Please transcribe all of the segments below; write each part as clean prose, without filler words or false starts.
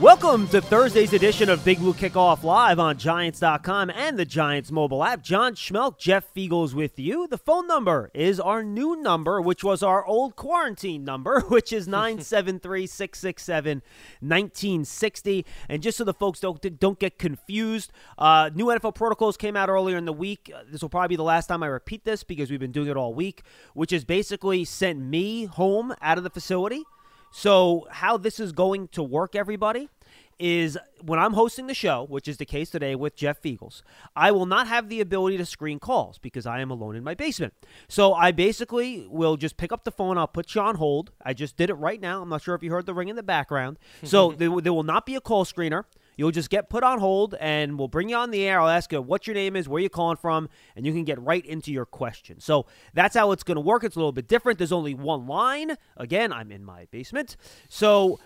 Welcome to Thursday's edition of Big Blue Kickoff Live on Giants.com and the Giants mobile app. John Schmelk, Jeff Feagles with you. The phone number is our new number, which was our old quarantine number, which is 973-667-1960. And just so the folks don't get confused, new NFL protocols came out earlier in the week. This will probably be the last time I repeat this because we've been doing it all week, which has basically sent me home out of the facility. So how this is going to work, everybody, is when I'm hosting the show, which is the case today with Jeff Feagles, I will not have the ability to screen calls because I am alone in my basement. So I basically will just pick up the phone. I'll put you on hold. I just did it right now. I'm not sure if you heard the ring in the background. So there will not be a call screener. You'll just get put on hold, and we'll bring you on the air. I'll ask you what your name is, where you're calling from, and you can get right into your question. So that's how it's going to work. It's a little bit different. There's only one line. Again, I'm in my basement. So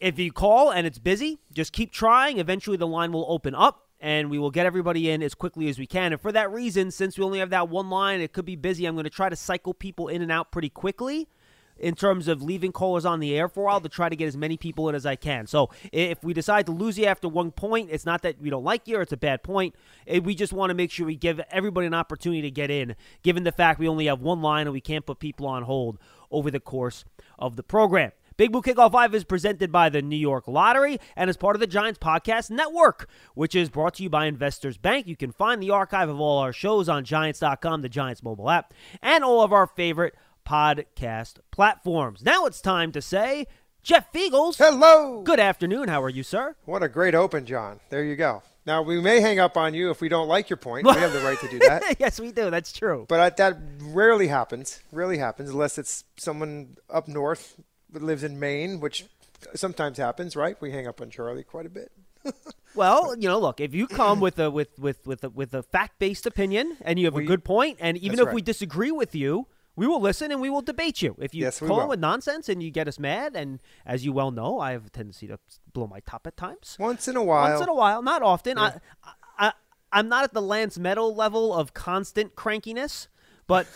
if you call and it's busy, just keep trying. Eventually the line will open up, and we will get everybody in as quickly as we can. And for that reason, since we only have that one line, it could be busy. I'm going to try to cycle people in and out pretty quickly in terms of leaving callers on the air for a while to try to get as many people in as I can. So if we decide to lose you after one point, it's not that we don't like you or it's a bad point. We just want to make sure we give everybody an opportunity to get in, given the fact we only have one line and we can't put people on hold over the course of the program. Big Blue Kickoff 5 is presented by the New York Lottery and is part of the Giants Podcast Network, which is brought to you by Investors Bank. You can find the archive of all our shows on Giants.com, the Giants mobile app, and all of our favorite podcast platforms. Now it's time to say, Jeff Feagles. Hello. Good afternoon. How are you, sir? What a great open, John. There you go. Now, we may hang up on you if we don't like your point. We have the right to do that. Yes, we do. That's true. But that rarely happens. Rarely happens unless it's someone up north that lives in Maine, which sometimes happens, right? We hang up on Charlie quite a bit. Well, you know, look, if you come with a fact-based opinion and you have a good point, and even if we disagree with you, we will listen and we will debate you. If you call in with nonsense and you get us mad, and as you well know, I have a tendency to blow my top at times. Once in a while. Not often. Yeah. I'm not at the Lance Meadow level of constant crankiness, but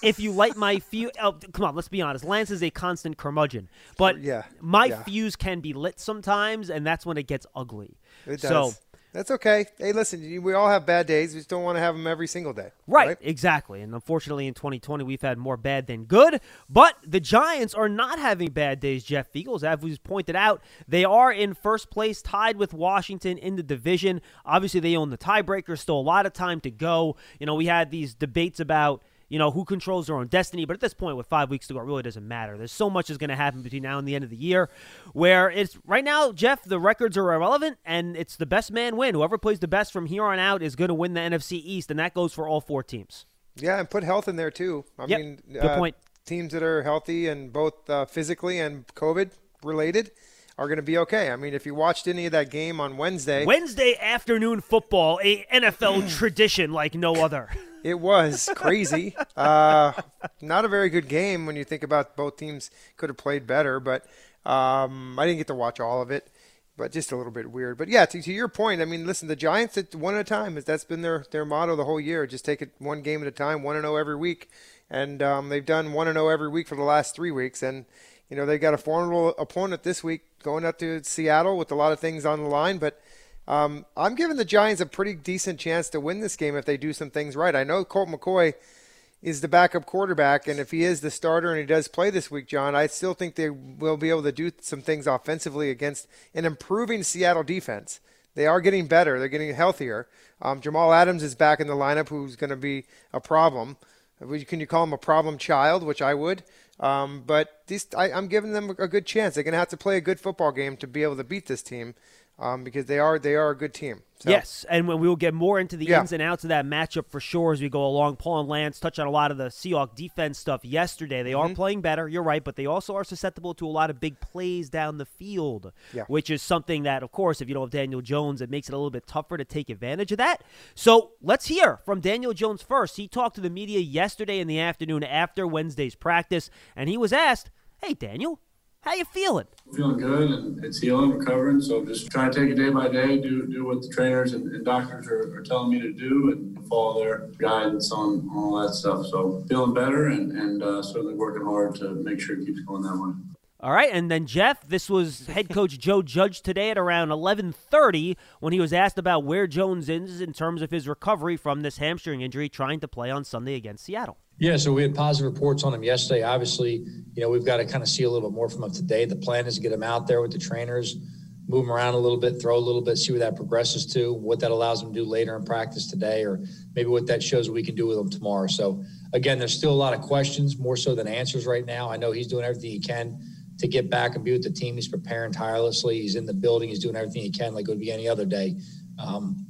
if you light my fuse come on, let's be honest. Lance is a constant curmudgeon. But my fuse can be lit sometimes, and that's when it gets ugly. It does. So, that's okay. Hey, listen, we all have bad days. We just don't want to have them every single day. Right, exactly. And unfortunately, in 2020, we've had more bad than good. But the Giants are not having bad days, Jeff Feagles. As we've pointed out, they are in first place, tied with Washington in the division. Obviously, they own the tiebreaker. Still a lot of time to go. You know, we had these debates about, you know, who controls their own destiny. But at this point, with 5 weeks to go, it really doesn't matter. There's so much is going to happen between now and the end of the year where it's right now, Jeff, the records are irrelevant, and it's the best man win. Whoever plays the best from here on out is going to win the NFC East, and that goes for all four teams. Yeah, and put health in there, too. I mean, good point. Teams that are healthy and both physically and COVID-related are going to be okay. I mean, if you watched any of that game on Wednesday afternoon football, a NFL tradition like no other. It was crazy. Not a very good game when you think about both teams could have played better, but I didn't get to watch all of it, but just a little bit weird. But, yeah, to your point, I mean, listen, the Giants at one at a time, that's been their motto the whole year. Just take it one game at a time, 1-0 every week. And they've done 1-0 every week for the last 3 weeks. And, you know, they've got a formidable opponent this week going up to Seattle with a lot of things on the line, but I'm giving the Giants a pretty decent chance to win this game if they do some things right. I know Colt McCoy is the backup quarterback, and if he is the starter and he does play this week, John, I still think they will be able to do some things offensively against an improving Seattle defense. They are getting better. They're getting healthier. Jamal Adams is back in the lineup, who's going to be a problem. Can you call him a problem child, which I would? But I'm giving them a good chance. They're going to have to play a good football game to be able to beat this team. because they are a good team. So. Yes, and we will get more into the ins and outs of that matchup for sure as we go along. Paul and Lance touched on a lot of the Seahawks defense stuff yesterday. They are playing better, you're right, but they also are susceptible to a lot of big plays down the field, which is something that, of course, if you don't have Daniel Jones, it makes it a little bit tougher to take advantage of that. So let's hear from Daniel Jones first. He talked to the media yesterday in the afternoon after Wednesday's practice, and he was asked, hey, Daniel, how you feeling? I'm feeling good, and it's healing, recovering. So just trying to take it day by day, do what the trainers and doctors are telling me to do, and follow their guidance on all that stuff. So feeling better, and certainly working hard to make sure it keeps going that way. All right, and then Jeff, this was head coach Joe Judge today at around 11:30 when he was asked about where Jones is in terms of his recovery from this hamstring injury, trying to play on Sunday against Seattle. Yeah, so we had positive reports on him yesterday. Obviously, we've got to kind of see a little bit more from him today. The plan is to get him out there with the trainers, move him around a little bit, throw a little bit, see where that progresses to, what that allows him to do later in practice today, or maybe what that shows we can do with him tomorrow. So, again, there's still a lot of questions, more so than answers right now. I know he's doing everything he can to get back and be with the team. He's preparing tirelessly. He's in the building. He's doing everything he can like it would be any other day.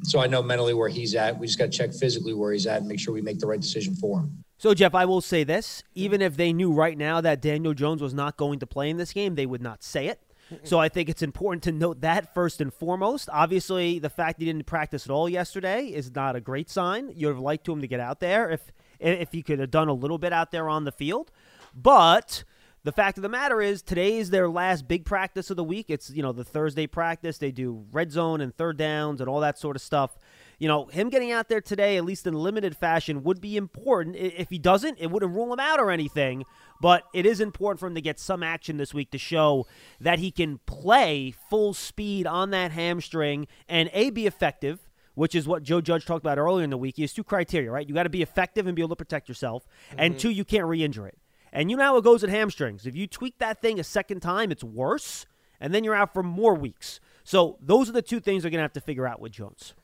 So I know mentally where he's at. We just got to check physically where he's at and make sure we make the right decision for him. So, Jeff, I will say this. Even if they knew right now that Daniel Jones was not going to play in this game, they would not say it. So I think it's important to note that first and foremost. Obviously, the fact he didn't practice at all yesterday is not a great sign. You would have liked him to get out there if he could have done a little bit out there on the field. But the fact of the matter is today is their last big practice of the week. It's, the Thursday practice. They do red zone and third downs and all that sort of stuff. Him getting out there today, at least in limited fashion, would be important. If he doesn't, it wouldn't rule him out or anything, but it is important for him to get some action this week to show that he can play full speed on that hamstring and, A, be effective, which is what Joe Judge talked about earlier in the week. He has two criteria, right? You got to be effective and be able to protect yourself, and two, you can't re-injure it. And you know how it goes with hamstrings. If you tweak that thing a second time, it's worse, and then you're out for more weeks. So those are the two things they're going to have to figure out with Jones.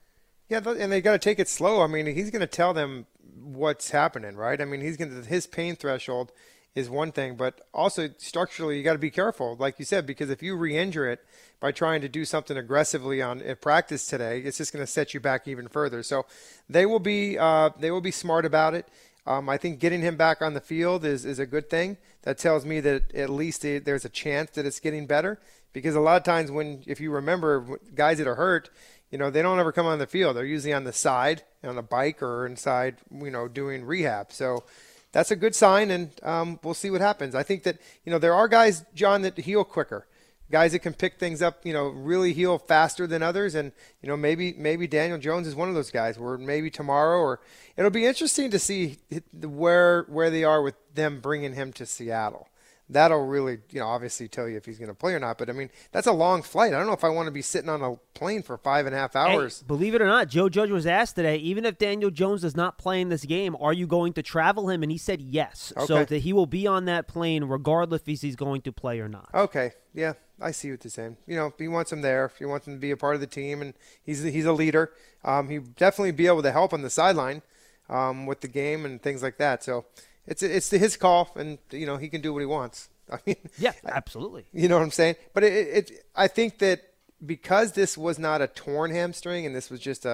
Yeah, and they got to take it slow. I mean, he's going to tell them what's happening, right? I mean, his pain threshold is one thing, but also structurally, you got to be careful, like you said, because if you re-injure it by trying to do something aggressively at practice today, it's just going to set you back even further. So they will be smart about it. I think getting him back on the field is a good thing. That tells me that at least there's a chance that it's getting better, because a lot of times if you remember, guys that are hurt, they don't ever come on the field. They're usually on the side, on a bike or inside, doing rehab. So that's a good sign, and we'll see what happens. I think that, there are guys, John, that heal quicker, guys that can pick things up, really heal faster than others. And, maybe Daniel Jones is one of those guys where maybe tomorrow, or it'll be interesting to see where they are with them bringing him to Seattle. That'll really, obviously tell you if he's going to play or not. But, I mean, that's a long flight. I don't know if I want to be sitting on a plane for 5.5 hours. Hey, believe it or not, Joe Judge was asked today, even if Daniel Jones does not play in this game, are you going to travel him? And he said yes. Okay. So that he will be on that plane regardless if he's going to play or not. Okay, yeah, I see what you're saying. He wants him there. He wants him to be a part of the team, and he's a leader. He'll definitely be able to help on the sideline with the game and things like that. So It's his call, and he can do what he wants. I mean, yeah, absolutely. You know what I'm saying? But I think that because this was not a torn hamstring, and this was just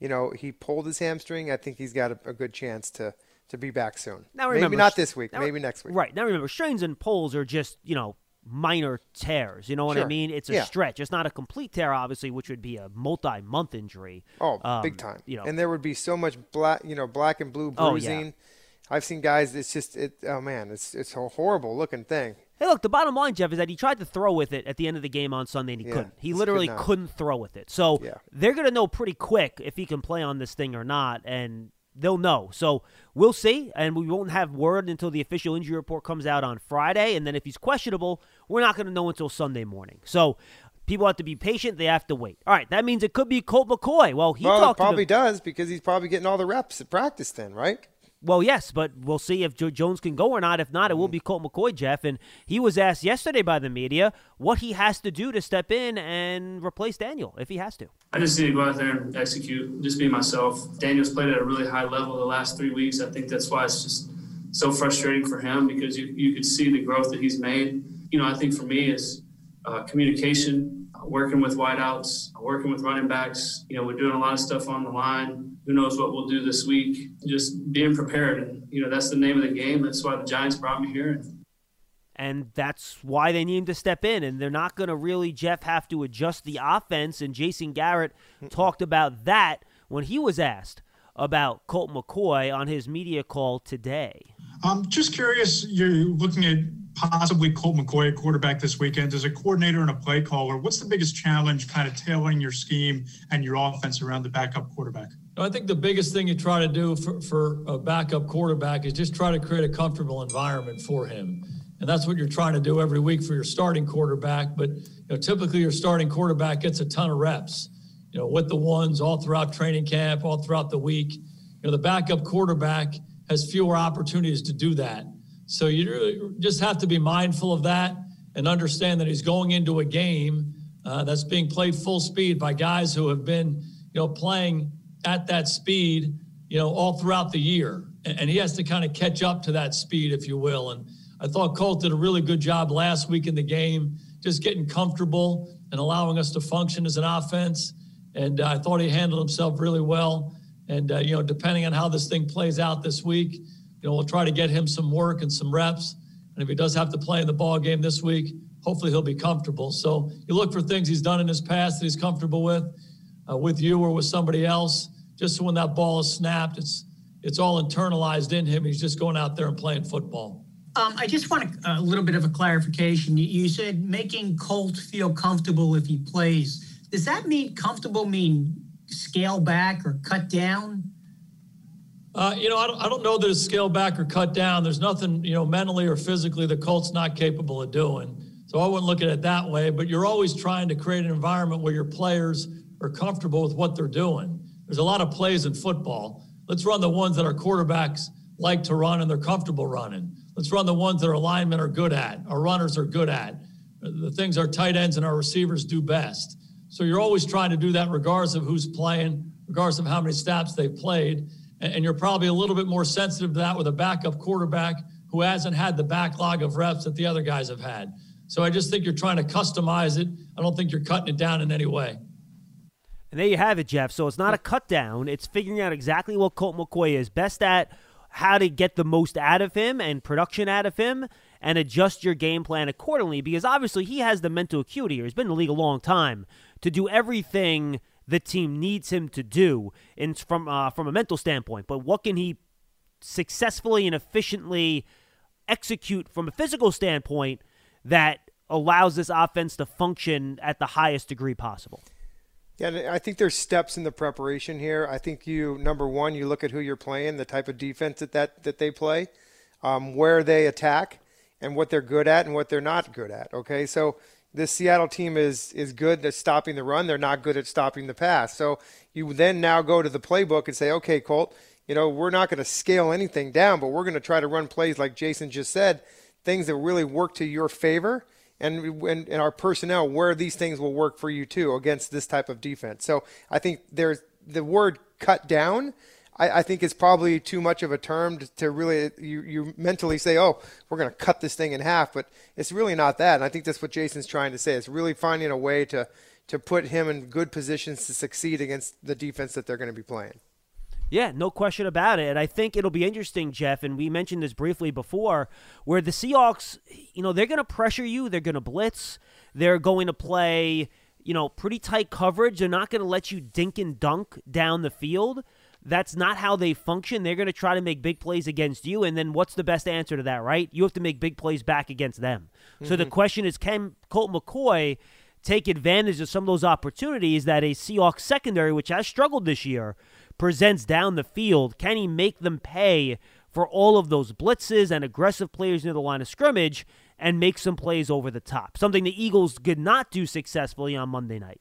he pulled his hamstring, I think he's got a good chance to be back soon. Now remember, maybe not this week, maybe next week. Right. Now remember, strains and pulls are just minor tears. You know what I mean? It's a stretch. It's not a complete tear, obviously, which would be a multi-month injury. Oh, big time. And there would be so much black and blue bruising. Oh, yeah. I've seen guys, it's a horrible looking thing. Hey, look, the bottom line, Jeff, is that he tried to throw with it at the end of the game on Sunday, and he couldn't. He literally couldn't throw with it. So they're going to know pretty quick if he can play on this thing or not, and they'll know. So we'll see, and we won't have word until the official injury report comes out on Friday, and then if he's questionable, we're not going to know until Sunday morning. So people have to be patient. They have to wait. All right, that means it could be Colt McCoy. Well, he probably does because he's probably getting all the reps at practice then, right? Well, yes, but we'll see if Jones can go or not. If not, it will be Colt McCoy, Jeff. And he was asked yesterday by the media what he has to do to step in and replace Daniel, if he has to. I just need to go out there and execute, just be myself. Daniel's played at a really high level the last 3 weeks. I think that's why it's just so frustrating for him, because you could see the growth that he's made. I think for me is communication. working with wideouts, working with running backs. You know, we're doing a lot of stuff on the line. Who knows what we'll do this week? Just being prepared. And, you know, that's the name of the game. That's why the Giants brought me here. And that's why they need him to step in. And they're not going to really, Jeff, have to adjust the offense. And Jason Garrett talked about that when he was asked about Colt McCoy on his media call today. I'm just curious, you're looking at possibly Colt McCoy, quarterback this weekend, as a coordinator and a play caller. What's the biggest challenge kind of tailoring your scheme and your offense around the backup quarterback? I think the biggest thing you try to do for a backup quarterback is just try to create a comfortable environment for him. And that's what you're trying to do every week for your starting quarterback. But you know, typically your starting quarterback gets a ton of reps, you know, with the ones all throughout training camp, all throughout the week. You know, the backup quarterback has fewer opportunities to do that. So you really just have to be mindful of that and understand that he's going into a game that's being played full speed by guys who have been, you know, playing at that speed, you know, all throughout the year. And he has to kind of catch up to that speed, if you will. And I thought Colt did a really good job last week in the game, just getting comfortable and allowing us to function as an offense. And I thought he handled himself really well. And, you know, depending on how this thing plays out this week, you know, we'll try to get him some work and some reps. And if he does have to play in the ball game this week, hopefully he'll be comfortable. So you look for things he's done in his past that he's comfortable with you or with somebody else, just so when that ball is snapped, it's all internalized in him. He's just going out there and playing football. I just want a little bit of a clarification. You said making Colt feel comfortable if he plays. Does that mean comfortable mean scale back or cut down? You know, I don't know that it's scale back or cut down. There's nothing, you know, mentally or physically that Colt's not capable of doing. So I wouldn't look at it that way. But you're always trying to create an environment where your players are comfortable with what they're doing. There's a lot of plays in football. Let's run the ones that our quarterbacks like to run and they're comfortable running. Let's run the ones that our linemen are good at, our runners are good at, the things our tight ends and our receivers do best. So you're always trying to do that regardless of who's playing, regardless of how many snaps they've played. And you're probably a little bit more sensitive to that with a backup quarterback who hasn't had the backlog of reps that the other guys have had. So I just think you're trying to customize it. I don't think you're cutting it down in any way. And there you have it, Jeff. So it's not a cut down. It's figuring out exactly what Colt McCoy is best at, how to get the most out of him and production out of him, and adjust your game plan accordingly, because obviously he has the mental acuity, or he's been in the league a long time, to do everything the team needs him to do from a mental standpoint. But what can he successfully and efficiently execute from a physical standpoint that allows this offense to function at the highest degree possible? Yeah, I think there's steps in the preparation here. I think number one, you look at who you're playing, the type of defense that they play, where they attack, and what they're good at and what they're not good at, okay? So this Seattle team is good at stopping the run. They're not good at stopping the pass. So you then now go to the playbook and say, okay, Colt, you know, we're not going to scale anything down, but we're going to try to run plays like Jason just said, things that really work to your favor. And our personnel, where these things will work for you too against this type of defense. So I think there's the word cut down. I think it's probably too much of a term to really you mentally say, oh, we're going to cut this thing in half, but it's really not that. And I think that's what Jason's trying to say. It's really finding a way to put him in good positions to succeed against the defense that they're going to be playing. Yeah, no question about it. And I think it'll be interesting, Jeff, and we mentioned this briefly before, where the Seahawks, you know, they're going to pressure you. They're going to blitz. They're going to play, you know, pretty tight coverage. They're not going to let you dink and dunk down the field. That's not how they function. They're going to try to make big plays against you, and then what's the best answer to that, right? You have to make big plays back against them. Mm-hmm. So the question is, can Colt McCoy take advantage of some of those opportunities that a Seahawks secondary, which has struggled this year, presents down the field? Can he make them pay for all of those blitzes and aggressive players near the line of scrimmage and make some plays over the top, something the Eagles could not do successfully on Monday night?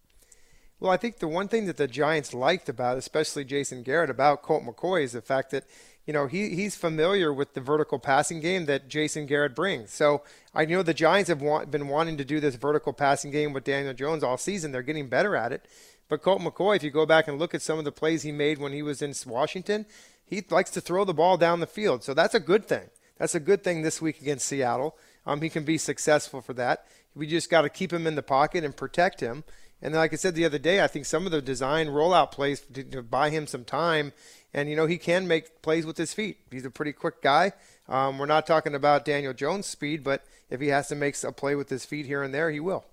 Well, I think the one thing that the Giants liked about, especially Jason Garrett, about Colt McCoy is the fact that, you know, he's familiar with the vertical passing game that Jason Garrett brings. So I know the Giants have been wanting to do this vertical passing game with Daniel Jones all season. They're getting better at it. But Colt McCoy, if you go back and look at some of the plays he made when he was in Washington, he likes to throw the ball down the field. So that's a good thing. That's a good thing this week against Seattle. He can be successful for that. We just got to keep him in the pocket and protect him. And like I said the other day, I think some of the design rollout plays to buy him some time. And, you know, he can make plays with his feet. He's a pretty quick guy. We're not talking about Daniel Jones' speed, but if he has to make a play with his feet here and there, he will.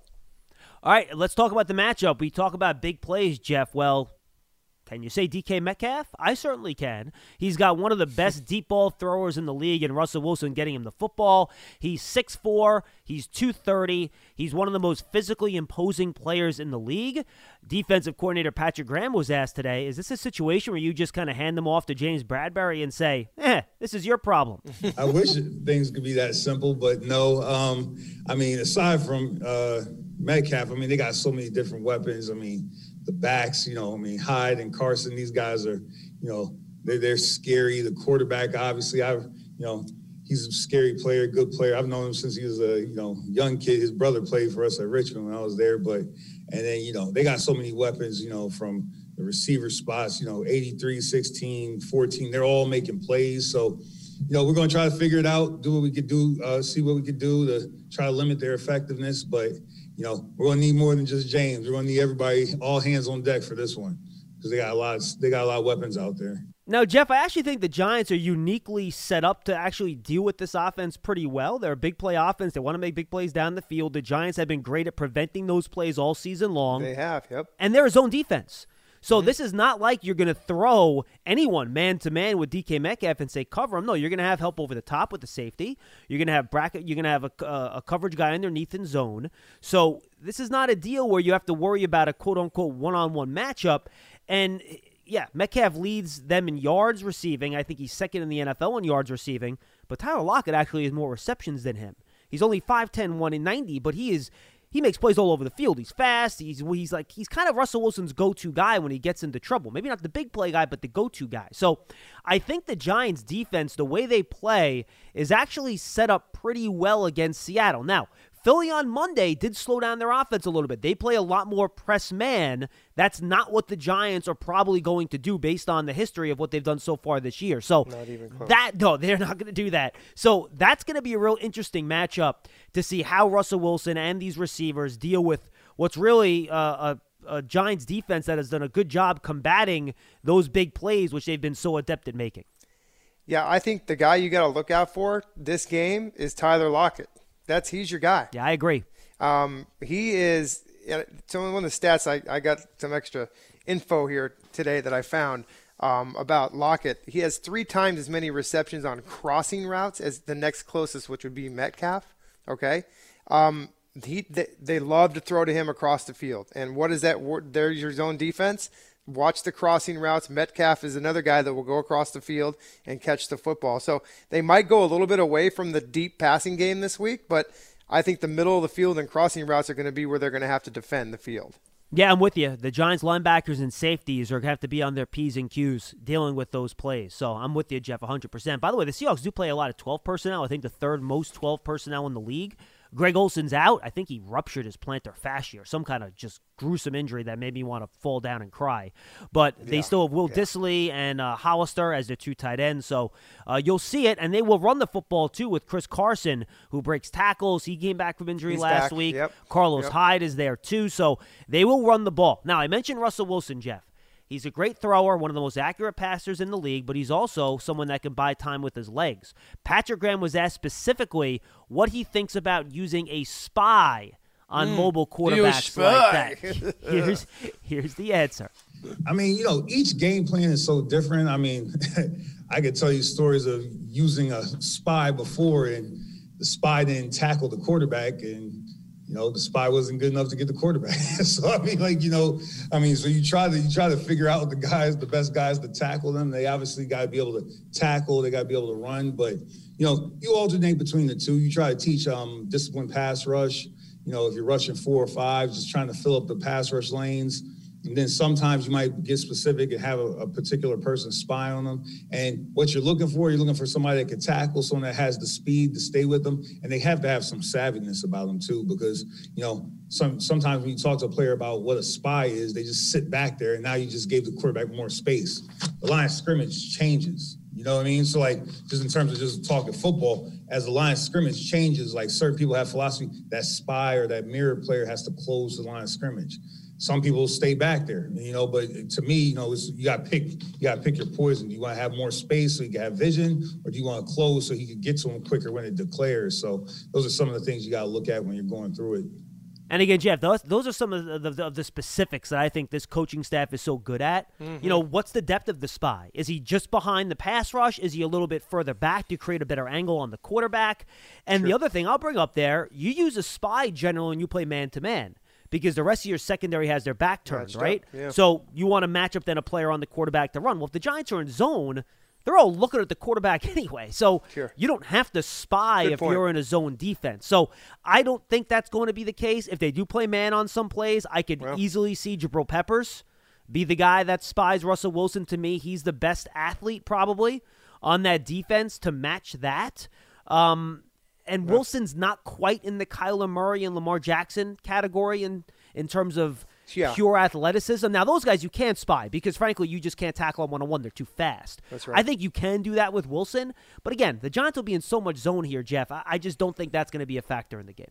All right, let's talk about the matchup. We talk about big plays, Jeff. Well, can you say D.K. Metcalf? I certainly can. He's got one of the best deep ball throwers in the league in Russell Wilson getting him the football. He's 6'4". He's 230. He's one of the most physically imposing players in the league. Defensive coordinator Patrick Graham was asked today, is this a situation where you just kind of hand them off to James Bradberry and say, this is your problem? I wish things could be that simple, but no. I mean, aside from Metcalf, I mean, they got so many different weapons. I mean, the backs, you know, I mean, Hyde and Carson, these guys are, you know, they're scary. The quarterback, obviously, he's a scary player, good player. I've known him since he was a, young kid. His brother played for us at Richmond when I was there. But, and then, they got so many weapons, from the receiver spots, 83, 16, 14, they're all making plays. So, we're going to try to figure it out, do what we could do, see what we could do to try to limit their effectiveness. But, we're going to need more than just James. We're going to need everybody, all hands on deck for this one, because they got a lot of weapons out there. Now, Jeff, I actually think the Giants are uniquely set up to actually deal with this offense pretty well. They're a big play offense. They want to make big plays down the field. The Giants have been great at preventing those plays all season long. They have, yep. And they're a zone defense. So this is not like you're going to throw anyone man-to-man with DK Metcalf and say cover him. No, you're going to have help over the top with the safety. You're going to have bracket. You're going to have a coverage guy underneath in zone. So this is not a deal where you have to worry about a quote-unquote one-on-one matchup. And, yeah, Metcalf leads them in yards receiving. I think he's second in the NFL in yards receiving. But Tyler Lockett actually has more receptions than him. He's only 5'10", 190, but he is – he makes plays all over the field. He's fast. He's kind of Russell Wilson's go-to guy when he gets into trouble. Maybe not the big play guy, but the go-to guy. So I think the Giants' defense, the way they play, is actually set up pretty well against Seattle. Now, Philly on Monday did slow down their offense a little bit. They play a lot more press man. That's not what the Giants are probably going to do based on the history of what they've done so far this year. So not even close. They're not going to do that. So that's going to be a real interesting matchup to see how Russell Wilson and these receivers deal with what's really a Giants defense that has done a good job combating those big plays, which they've been so adept at making. Yeah, I think the guy you got to look out for this game is Tyler Lockett. He's your guy. Yeah, I agree. He is one of the stats. I got some extra info here today that I found about Lockett. He has 3 times as many receptions on crossing routes as the next closest, which would be Metcalf. Okay. They love to throw to him across the field. And what is that? There's your zone defense. Watch the crossing routes. Metcalf is another guy that will go across the field and catch the football. So they might go a little bit away from the deep passing game this week, but I think the middle of the field and crossing routes are going to be where they're going to have to defend the field. Yeah, I'm with you. The Giants linebackers and safeties are going to have to be on their P's and Q's dealing with those plays. So I'm with you, Jeff, 100%. By the way, the Seahawks do play a lot of 12 personnel. I think the third most 12 personnel in the league. Greg Olson's out. I think he ruptured his plantar fascia or some kind of just gruesome injury that made me want to fall down and cry. But they still have Will Dissly and Hollister as their 2 tight ends. So you'll see it. And they will run the football, too, with Chris Carson, who breaks tackles. He came back from injury last week. Yep. Carlos Hyde is there, too. So they will run the ball. Now, I mentioned Russell Wilson, Jeff. He's a great thrower, one of the most accurate passers in the league, but he's also someone that can buy time with his legs. Patrick Graham was asked specifically what he thinks about using a spy on mobile quarterbacks like that. Here's the answer. I mean, each game plan is so different. I mean, I could tell you stories of using a spy before and the spy didn't tackle the quarterback and the spy wasn't good enough to get the quarterback. So, I mean, so you try to figure out the best guys to tackle them. They obviously got to be able to tackle. They got to be able to run. But, you alternate between the two. You try to teach disciplined pass rush. If you're rushing 4 or 5, just trying to fill up the pass rush lanes. And then sometimes you might get specific and have a particular person spy on them. And what you're looking for somebody that can tackle, someone that has the speed to stay with them. And they have to have some savviness about them too, because, you know, sometimes when you talk to a player about what a spy is, they just sit back there and now you just gave the quarterback more space. The line of scrimmage changes. You know what I mean? So, like, just in terms of just talking football, as the line of scrimmage changes, like, certain people have philosophy that spy or that mirror player has to close the line of scrimmage. Some people stay back there, you know, but to me, you know, it's, you got to pick your poison. Do you want to have more space so you can have vision, or do you want to close so he can get to him quicker when it declares? So those are some of the things you got to look at when you're going through it. And again, Jeff, those are some of the specifics that I think this coaching staff is so good at. Mm-hmm. You know, what's the depth of the spy? Is he just behind the pass rush? Is he a little bit further back to create a better angle on the quarterback? And sure. The other thing I'll bring up there, you use a spy generally when you play man-to-man, because the rest of your secondary has their back turned, right? Yeah. So you want to match up then a player on the quarterback to run. Well, if the Giants are in zone, they're all looking at the quarterback anyway, so sure. You don't have to spy if you're in a zone defense. So I don't think that's going to be the case. If they do play man on some plays, I could easily see Jabril Peppers be the guy that spies Russell Wilson. To me, he's the best athlete probably on that defense to match that. And Wilson's not quite in the Kyler Murray and Lamar Jackson category in terms of pure athleticism. Now, those guys you can't spy because, frankly, you just can't tackle them one-on-one. They're too fast. That's right. I think you can do that with Wilson. But, again, the Giants will be in so much zone here, Jeff. I just don't think that's going to be a factor in the game.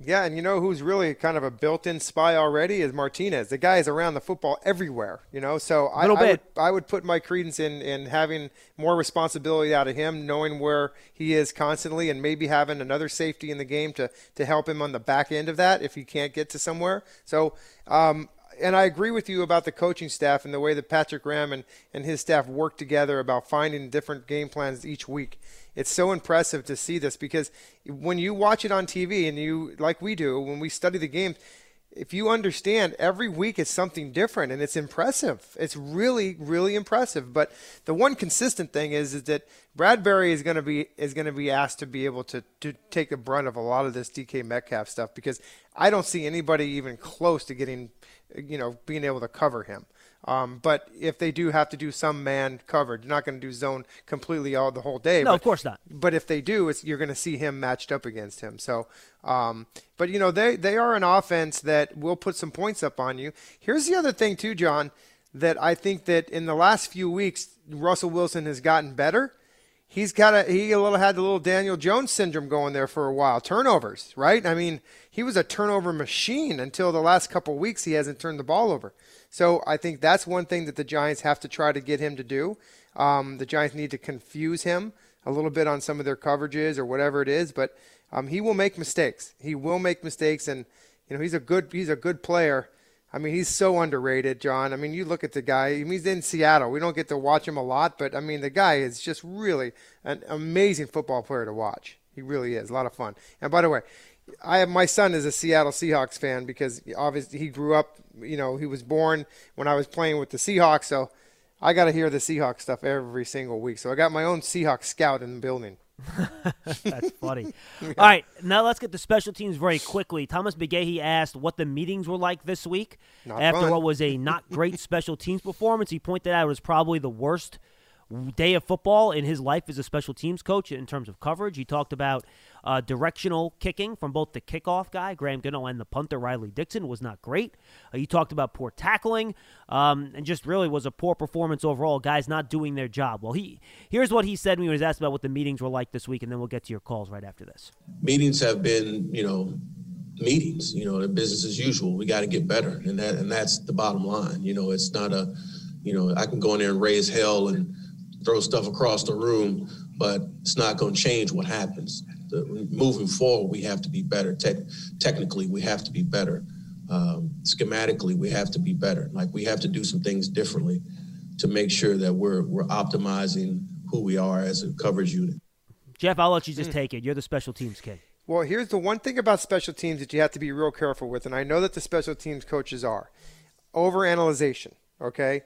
Yeah, and you know who's really kind of a built-in spy already is Martinez. The guy is around the football everywhere, you know. So I would put my credence in having more responsibility out of him, knowing where he is constantly, and maybe having another safety in the game to help him on the back end of that if he can't get to somewhere. So, and I agree with you about the coaching staff and the way that Patrick Graham and his staff work together about finding different game plans each week. It's so impressive to see this, because when you watch it on TV and you, like we do, when we study the game, if you understand, every week it's something different, and it's impressive. It's really, really impressive. But the one consistent thing is that Bradberry is going to be asked to be able to take the brunt of a lot of this D.K. Metcalf stuff, because I don't see anybody even close to getting, you know, being able to cover him. But if they do have to do some man covered, they're not going to do zone completely all the whole day. No, of course not. But if they do, you're going to see him matched up against him. So, but you know, they are an offense that will put some points up on you. Here's the other thing too, John, that I think that in the last few weeks, Russell Wilson has gotten better. He's had the little Daniel Jones syndrome going there for a while. Turnovers, right? I mean, he was a turnover machine until the last couple of weeks. He hasn't turned the ball over. So I think that's one thing that the Giants have to try to get him to do. The Giants need to confuse him a little bit on some of their coverages or whatever it is, but he will make mistakes. He will make mistakes, and you know he's a good player. I mean, he's so underrated, John. I mean, you look at the guy. I mean, he's in Seattle. We don't get to watch him a lot, but I mean, the guy is just really an amazing football player to watch. He really is. A lot of fun. And by the way, my son is a Seattle Seahawks fan, because obviously he grew up, you know, he was born when I was playing with the Seahawks, so I got to hear the Seahawks stuff every single week. So I got my own Seahawks scout in the building. That's funny. Yeah. All right, now let's get to special teams very quickly. Thomas McGahee asked what the meetings were like this week What was a not great special teams performance. He pointed out it was probably the worst day of football in his life as a special teams coach in terms of coverage. He talked about directional kicking from both the kickoff guy, Graham Gano, and the punter, Riley Dixon, was not great. He talked about poor tackling and just really was a poor performance overall. Guys not doing their job. Well, here's what he said when he was asked about what the meetings were like this week, and then we'll get to your calls right after this. Meetings have been, you know, meetings. You know, they're business as usual. We got to get better, and that's the bottom line. You know, it's not a, you know, I can go in there and raise hell and throw stuff across the room, but it's not going to change what happens. Moving forward, we have to be better. Technically, we have to be better. Schematically, we have to be better. Like, we have to do some things differently to make sure that we're optimizing who we are as a coverage unit. Jeff, I'll let you just take it. You're the special teams kid. Well, here's the one thing about special teams that you have to be real careful with, and I know that the special teams coaches are. Overanalyzation, okay?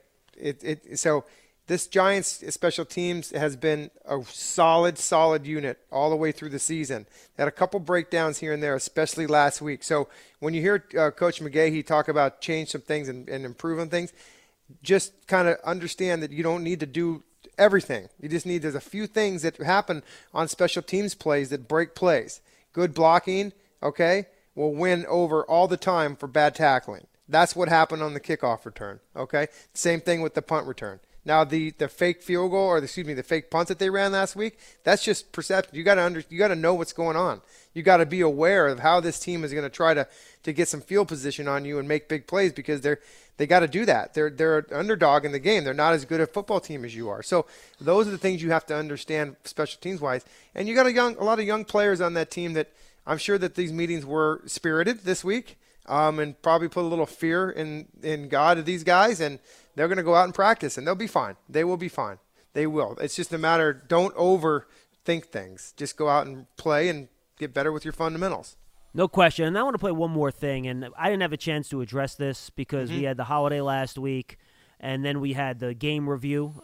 So This Giants special teams has been a solid unit all the way through the season. Had a couple breakdowns here and there, especially last week. So when you hear Coach McGahee talk about change some things and improve on things, just kind of understand that you don't need to do everything. You just need, there's a few things that happen on special teams plays that break plays. Good blocking, okay, will win over all the time for bad tackling. That's what happened on the kickoff return, okay? Same thing with the punt return. Now the fake field goal, or the fake punt that they ran last week, that's just perception. You got to know what's going on. You got to be aware of how this team is going to try to get some field position on you and make big plays, because they got to do that. They're an underdog in the game. They're not as good a football team as you are. So those are the things you have to understand special teams wise. And you got a lot of young players on that team that I'm sure that these meetings were spirited this week, and probably put a little fear in God of these guys, and they're going to go out and practice, and they'll be fine. They will be fine. They will. It's just a matter, don't overthink things. Just go out and play and get better with your fundamentals. No question. And I want to play one more thing, and I didn't have a chance to address this because we had the holiday last week, and then we had the game review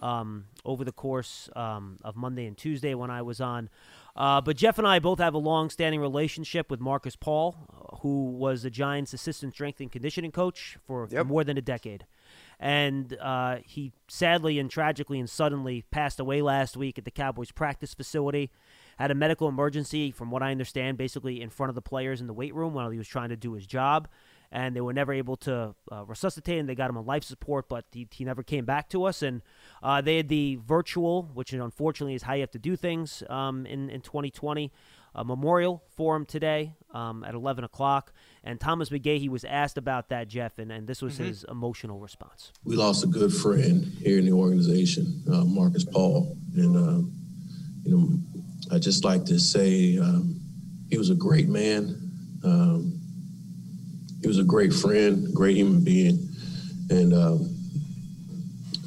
over the course of Monday and Tuesday when I was on. But Jeff and I both have a long-standing relationship with Marcus Paul, who was the Giants' assistant strength and conditioning coach for more than a decade. And he sadly and tragically and suddenly passed away last week at the Cowboys practice facility. Had a medical emergency, from what I understand, basically in front of the players in the weight room while he was trying to do his job. And they were never able to resuscitate him. They got him on life support, but he never came back to us. And they had the virtual, which unfortunately is how you have to do things in 2020, a memorial for him today at 11 o'clock. And Thomas McGahee was asked about that, Jeff, and this was his emotional response. We lost a good friend here in the organization, Marcus Paul. And, I just like to say he was a great man. He was a great friend, great human being. And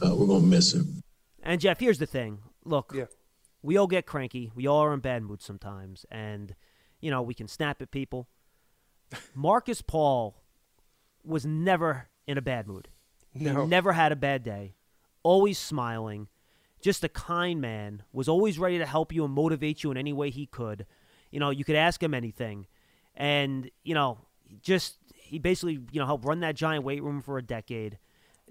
we're going to miss him. And, Jeff, here's the thing. Look. Yeah. We all get cranky. We all are in bad moods sometimes. And, we can snap at people. Marcus Paul was never in a bad mood. No. He never had a bad day. Always smiling. Just a kind man. Was always ready to help you and motivate you in any way he could. You could ask him anything. And, he basically, helped run that giant weight room for a decade.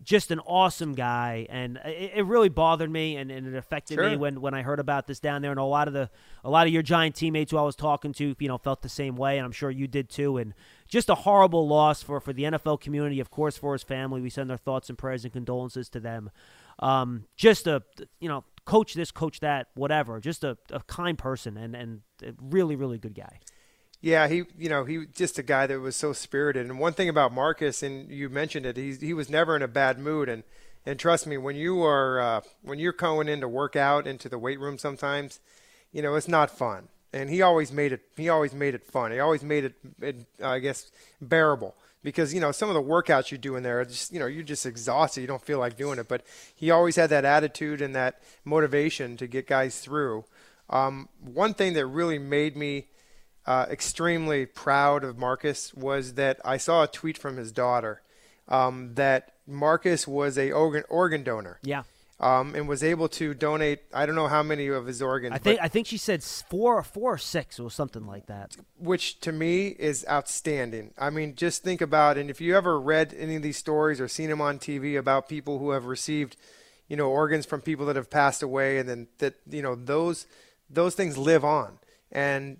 Just an awesome guy, and it really bothered me, and it affected me when I heard about this down there. And a lot of your Giant teammates who I was talking to, felt the same way, and I'm sure you did too. And just a horrible loss for the NFL community, of course, for his family. We send our thoughts and prayers and condolences to them. Just a coach this, coach that, whatever. Just a kind person, and a really, really good guy. Yeah, he was just a guy that was so spirited. And one thing about Marcus, and you mentioned it, he was never in a bad mood. And trust me, when you're going in to work out into the weight room, sometimes, it's not fun. And he always made it fun. He always made it I guess, bearable. Because, some of the workouts you do in there, you're just exhausted. You don't feel like doing it. But he always had that attitude and that motivation to get guys through. One thing that really made me extremely proud of Marcus was that I saw a tweet from his daughter that Marcus was a organ donor. Yeah. And was able to donate, I don't know how many of his organs. I think she said four or six or something like that. Which to me is outstanding. I mean, just think about, and if you ever read any of these stories or seen them on TV about people who have received, organs from people that have passed away, and then that, those things live on. And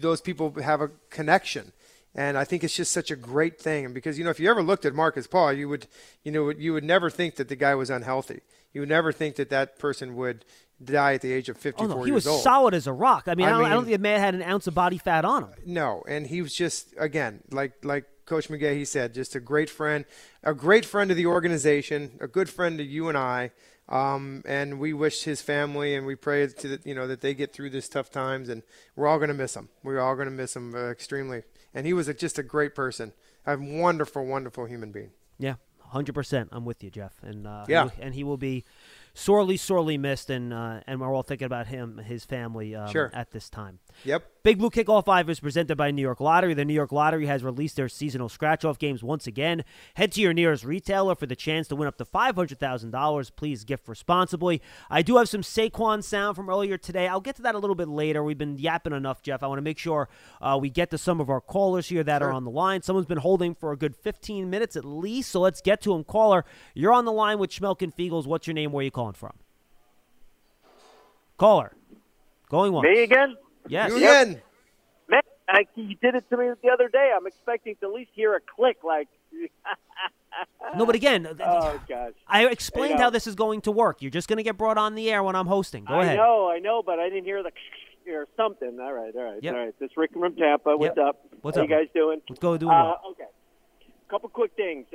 those people have a connection, and I think it's just such a great thing. And because if you ever looked at Marcus Paul, you would never think that the guy was unhealthy. You would never think that that person would die at the age of 54 years old. He was solid as a rock. I don't think the man had an ounce of body fat on him. No, and he was just, again, like Coach McGahee said, just a great friend to the organization, a good friend to you and I. And we wish his family, and we pray that they get through this tough times, and we're all going to miss him. We're all going to miss him extremely. And he was just a great person, a wonderful, wonderful human being. Yeah, 100%. I'm with you, Jeff. And and he will be sorely missed, and we're all thinking about him, his family at this time. Yep. Big Blue Kickoff Live is presented by New York Lottery. The New York Lottery has released their seasonal scratch-off games once again. Head to your nearest retailer for the chance to win up to $500,000. Please gift responsibly. I do have some Saquon sound from earlier today. I'll get to that a little bit later. We've been yapping enough, Jeff. I want to make sure we get to some of our callers here that are on the line. Someone's been holding for a good 15 minutes at least, so let's get to him. Caller, you're on the line with Schmelk and Feagles. What's your name? Where are you calling from? Caller, going once. Me again? Yes. You again. Yep. Man, you did it to me the other day. I'm expecting to at least hear a click like. No, but again, oh, gosh. I explained how this is going to work. You're just going to get brought on the air when I'm hosting. Go ahead. I know, but I didn't hear the or something. All right. Yep. All right. This is Rick from Tampa. What's up? What's up? How you guys doing? Let's go do it. Okay. A couple quick things.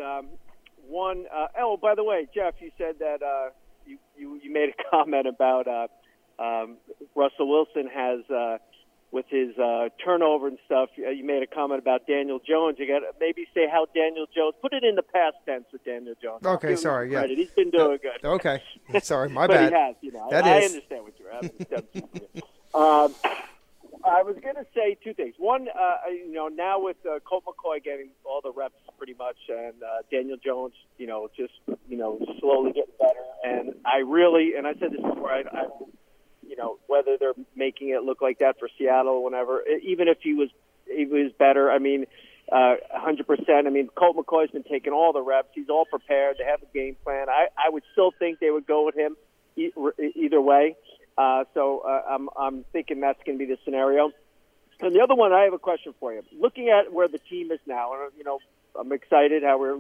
One, oh, by the way, Jeff, you said that you made a comment about Russell Wilson has, with his turnover and stuff, you made a comment about Daniel Jones. You got to maybe say how Daniel Jones, put it in the past tense with Daniel Jones. Okay, sorry. Yeah. He's been doing good. Okay. Sorry, my bad. But he has, I understand what you're having. I was going to say two things. One, now with Colt McCoy getting all the reps pretty much, and Daniel Jones, slowly getting better. And I really, and I said this before, I whether they're making it look like that for Seattle or whenever, even if he was better, 100%. Colt McCoy's been taking all the reps. He's all prepared. They have a game plan. I would still think they would go with him either way. I'm thinking that's going to be the scenario. And the other one, I have a question for you. Looking at where the team is now, I'm excited how we're,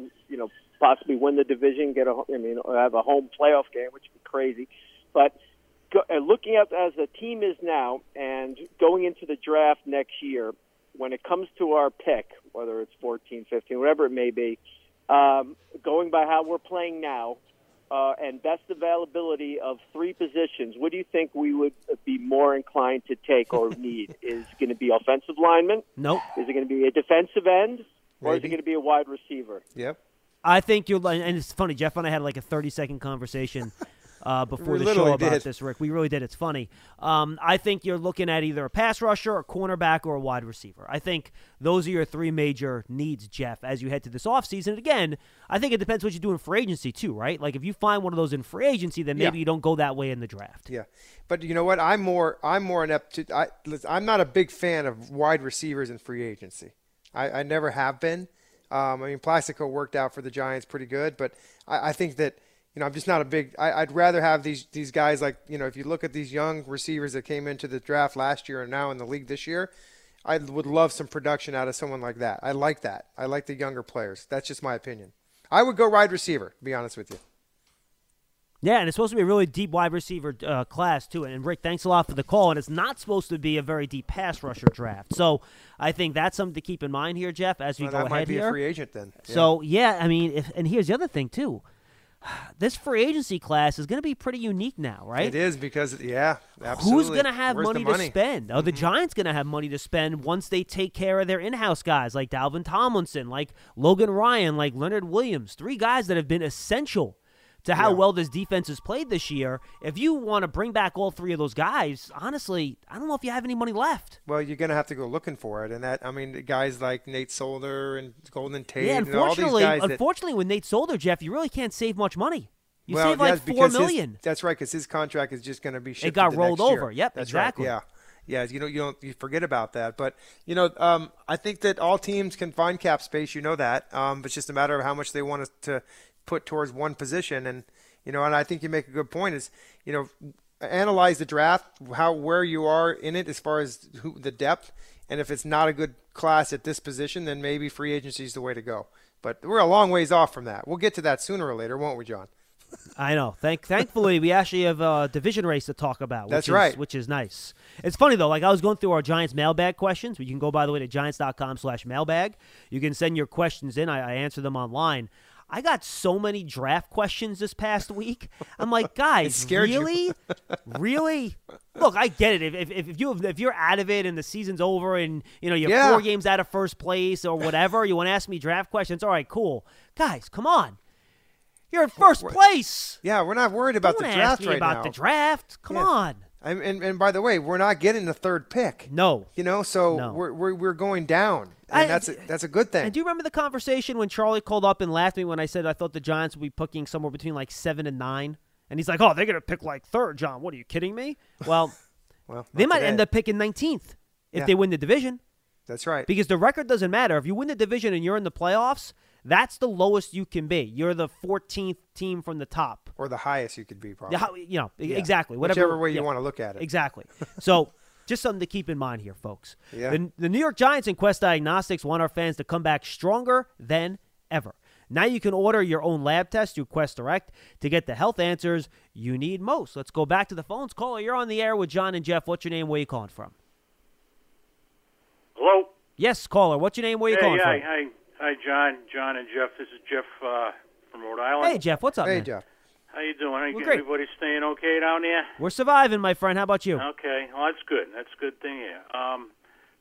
possibly win the division, have a home playoff game, which would be crazy. But looking at as the team is now and going into the draft next year, when it comes to our pick, whether it's 14, 15, whatever it may be, going by how we're playing now, and best availability of three positions, what do you think we would be more inclined to take or need? Is it going to be offensive lineman? Nope. Is it going to be a defensive end? Or maybe. Is it going to be a wide receiver? Yep. I think you're – and it's funny. Jeff and I had like a 30-second conversation before the show about this, Rick. We really did. It's funny. I think you're looking at either a pass rusher, a cornerback, or a wide receiver. I think those are your three major needs, Jeff, as you head to this offseason. Again, I think it depends what you do in free agency too, right? Like if you find one of those in free agency, then maybe you don't go that way in the draft. Yeah, but you know what? I'm more inept to. I'm not a big fan of wide receivers in free agency. I never have been. Plaxico worked out for the Giants pretty good, but I think that. I'm just not a big – I'd rather have these guys like, if you look at these young receivers that came into the draft last year and now in the league this year, I would love some production out of someone like that. I like that. I like the younger players. That's just my opinion. I would go wide receiver, to be honest with you. Yeah, and it's supposed to be a really deep wide receiver class, too. And, Rick, thanks a lot for the call. And it's not supposed to be a very deep pass rusher draft. So I think that's something to keep in mind here, Jeff, as we go ahead here. That might be a free agent then. Yeah. So, and here's the other thing, too. This free agency class is going to be pretty unique now, right? It is because, absolutely. Who's going to have money to spend? Are the Giants going to have money to spend once they take care of their in-house guys like Dalvin Tomlinson, like Logan Ryan, like Leonard Williams, three guys that have been essential to how well this defense is played this year? If you want to bring back all three of those guys, honestly, I don't know if you have any money left. Well, you're going to have to go looking for it. And guys like Nate Solder and Golden Tate and all these guys. Unfortunately, with Nate Solder, Jeff, you really can't save much money. You save like $4 million. That's right, because his contract is just going to be shifted. It got rolled over. Yep, that's exactly. Right. Yeah, you forget about that. But, I think that all teams can find cap space. You know that. It's just a matter of how much they want to put towards one position. And, and I think you make a good point is, analyze the draft, where you are in it as far as the depth. And if it's not a good class at this position, then maybe free agency is the way to go. But we're a long ways off from that. We'll get to that sooner or later, won't we, John? I know. Thankfully, we actually have a division race to talk about. That's right. Which is nice. It's funny, though. Like, I was going through our Giants mailbag questions. You can go, by the way, to Giants.com/mailbag. You can send your questions in. I answer them online. I got so many draft questions this past week. I'm like, guys, really? Really? Look, I get it. If you're out of it and the season's over and you're 4 games out of first place or whatever, you want to ask me draft questions, all right, cool. Guys, come on. You're in first place. Yeah, we're not worried about the draft right now. Come on. And by the way, we're not getting the third pick. No. You know, so no. We're going down. And that's a good thing. I do remember the conversation when Charlie called up and laughed at me when I said I thought the Giants would be picking somewhere between like 7 and 9. And he's like, oh, they're going to pick like third, John. What, are you kidding me? Well, they might end up picking 19th if they win the division. That's right. Because the record doesn't matter. If you win the division and you're in the playoffs, that's the lowest you can be. You're the 14th team from the top. Or the highest you could be, probably. You know, exactly. Whichever way you want to look at it. Exactly. So just something to keep in mind here, folks. Yeah. The New York Giants and Quest Diagnostics want our fans to come back stronger than ever. Now you can order your own lab test through Quest Direct to get the health answers you need most. Let's go back to the phones. Caller, you're on the air with John and Jeff. What's your name? Where are you calling from? Hello? Yes, caller. What's your name? Where are you calling from? Hi, John and Jeff. This is Jeff from Rhode Island. Hey, Jeff. What's up, man? Hey, Jeff. How you doing? We're great. Everybody staying okay down there? We're surviving, my friend. How about you? Okay. Well, that's good. That's a good thing here.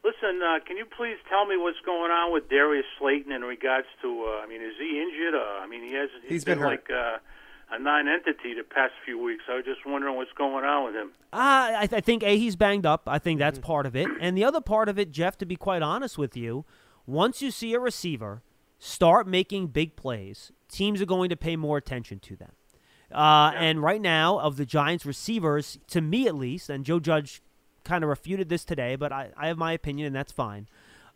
Listen, can you please tell me what's going on with Darius Slayton in regards to, I mean, is he injured? He's been like a non-entity the past few weeks. I was just wondering what's going on with him. I think, A, he's banged up. I think that's part of it. And the other part of it, Jeff, to be quite honest with you, once you see a receiver start making big plays, teams are going to pay more attention to them. And right now, of the Giants receivers, to me at least, and Joe Judge kind of refuted this today, but I have my opinion, and that's fine.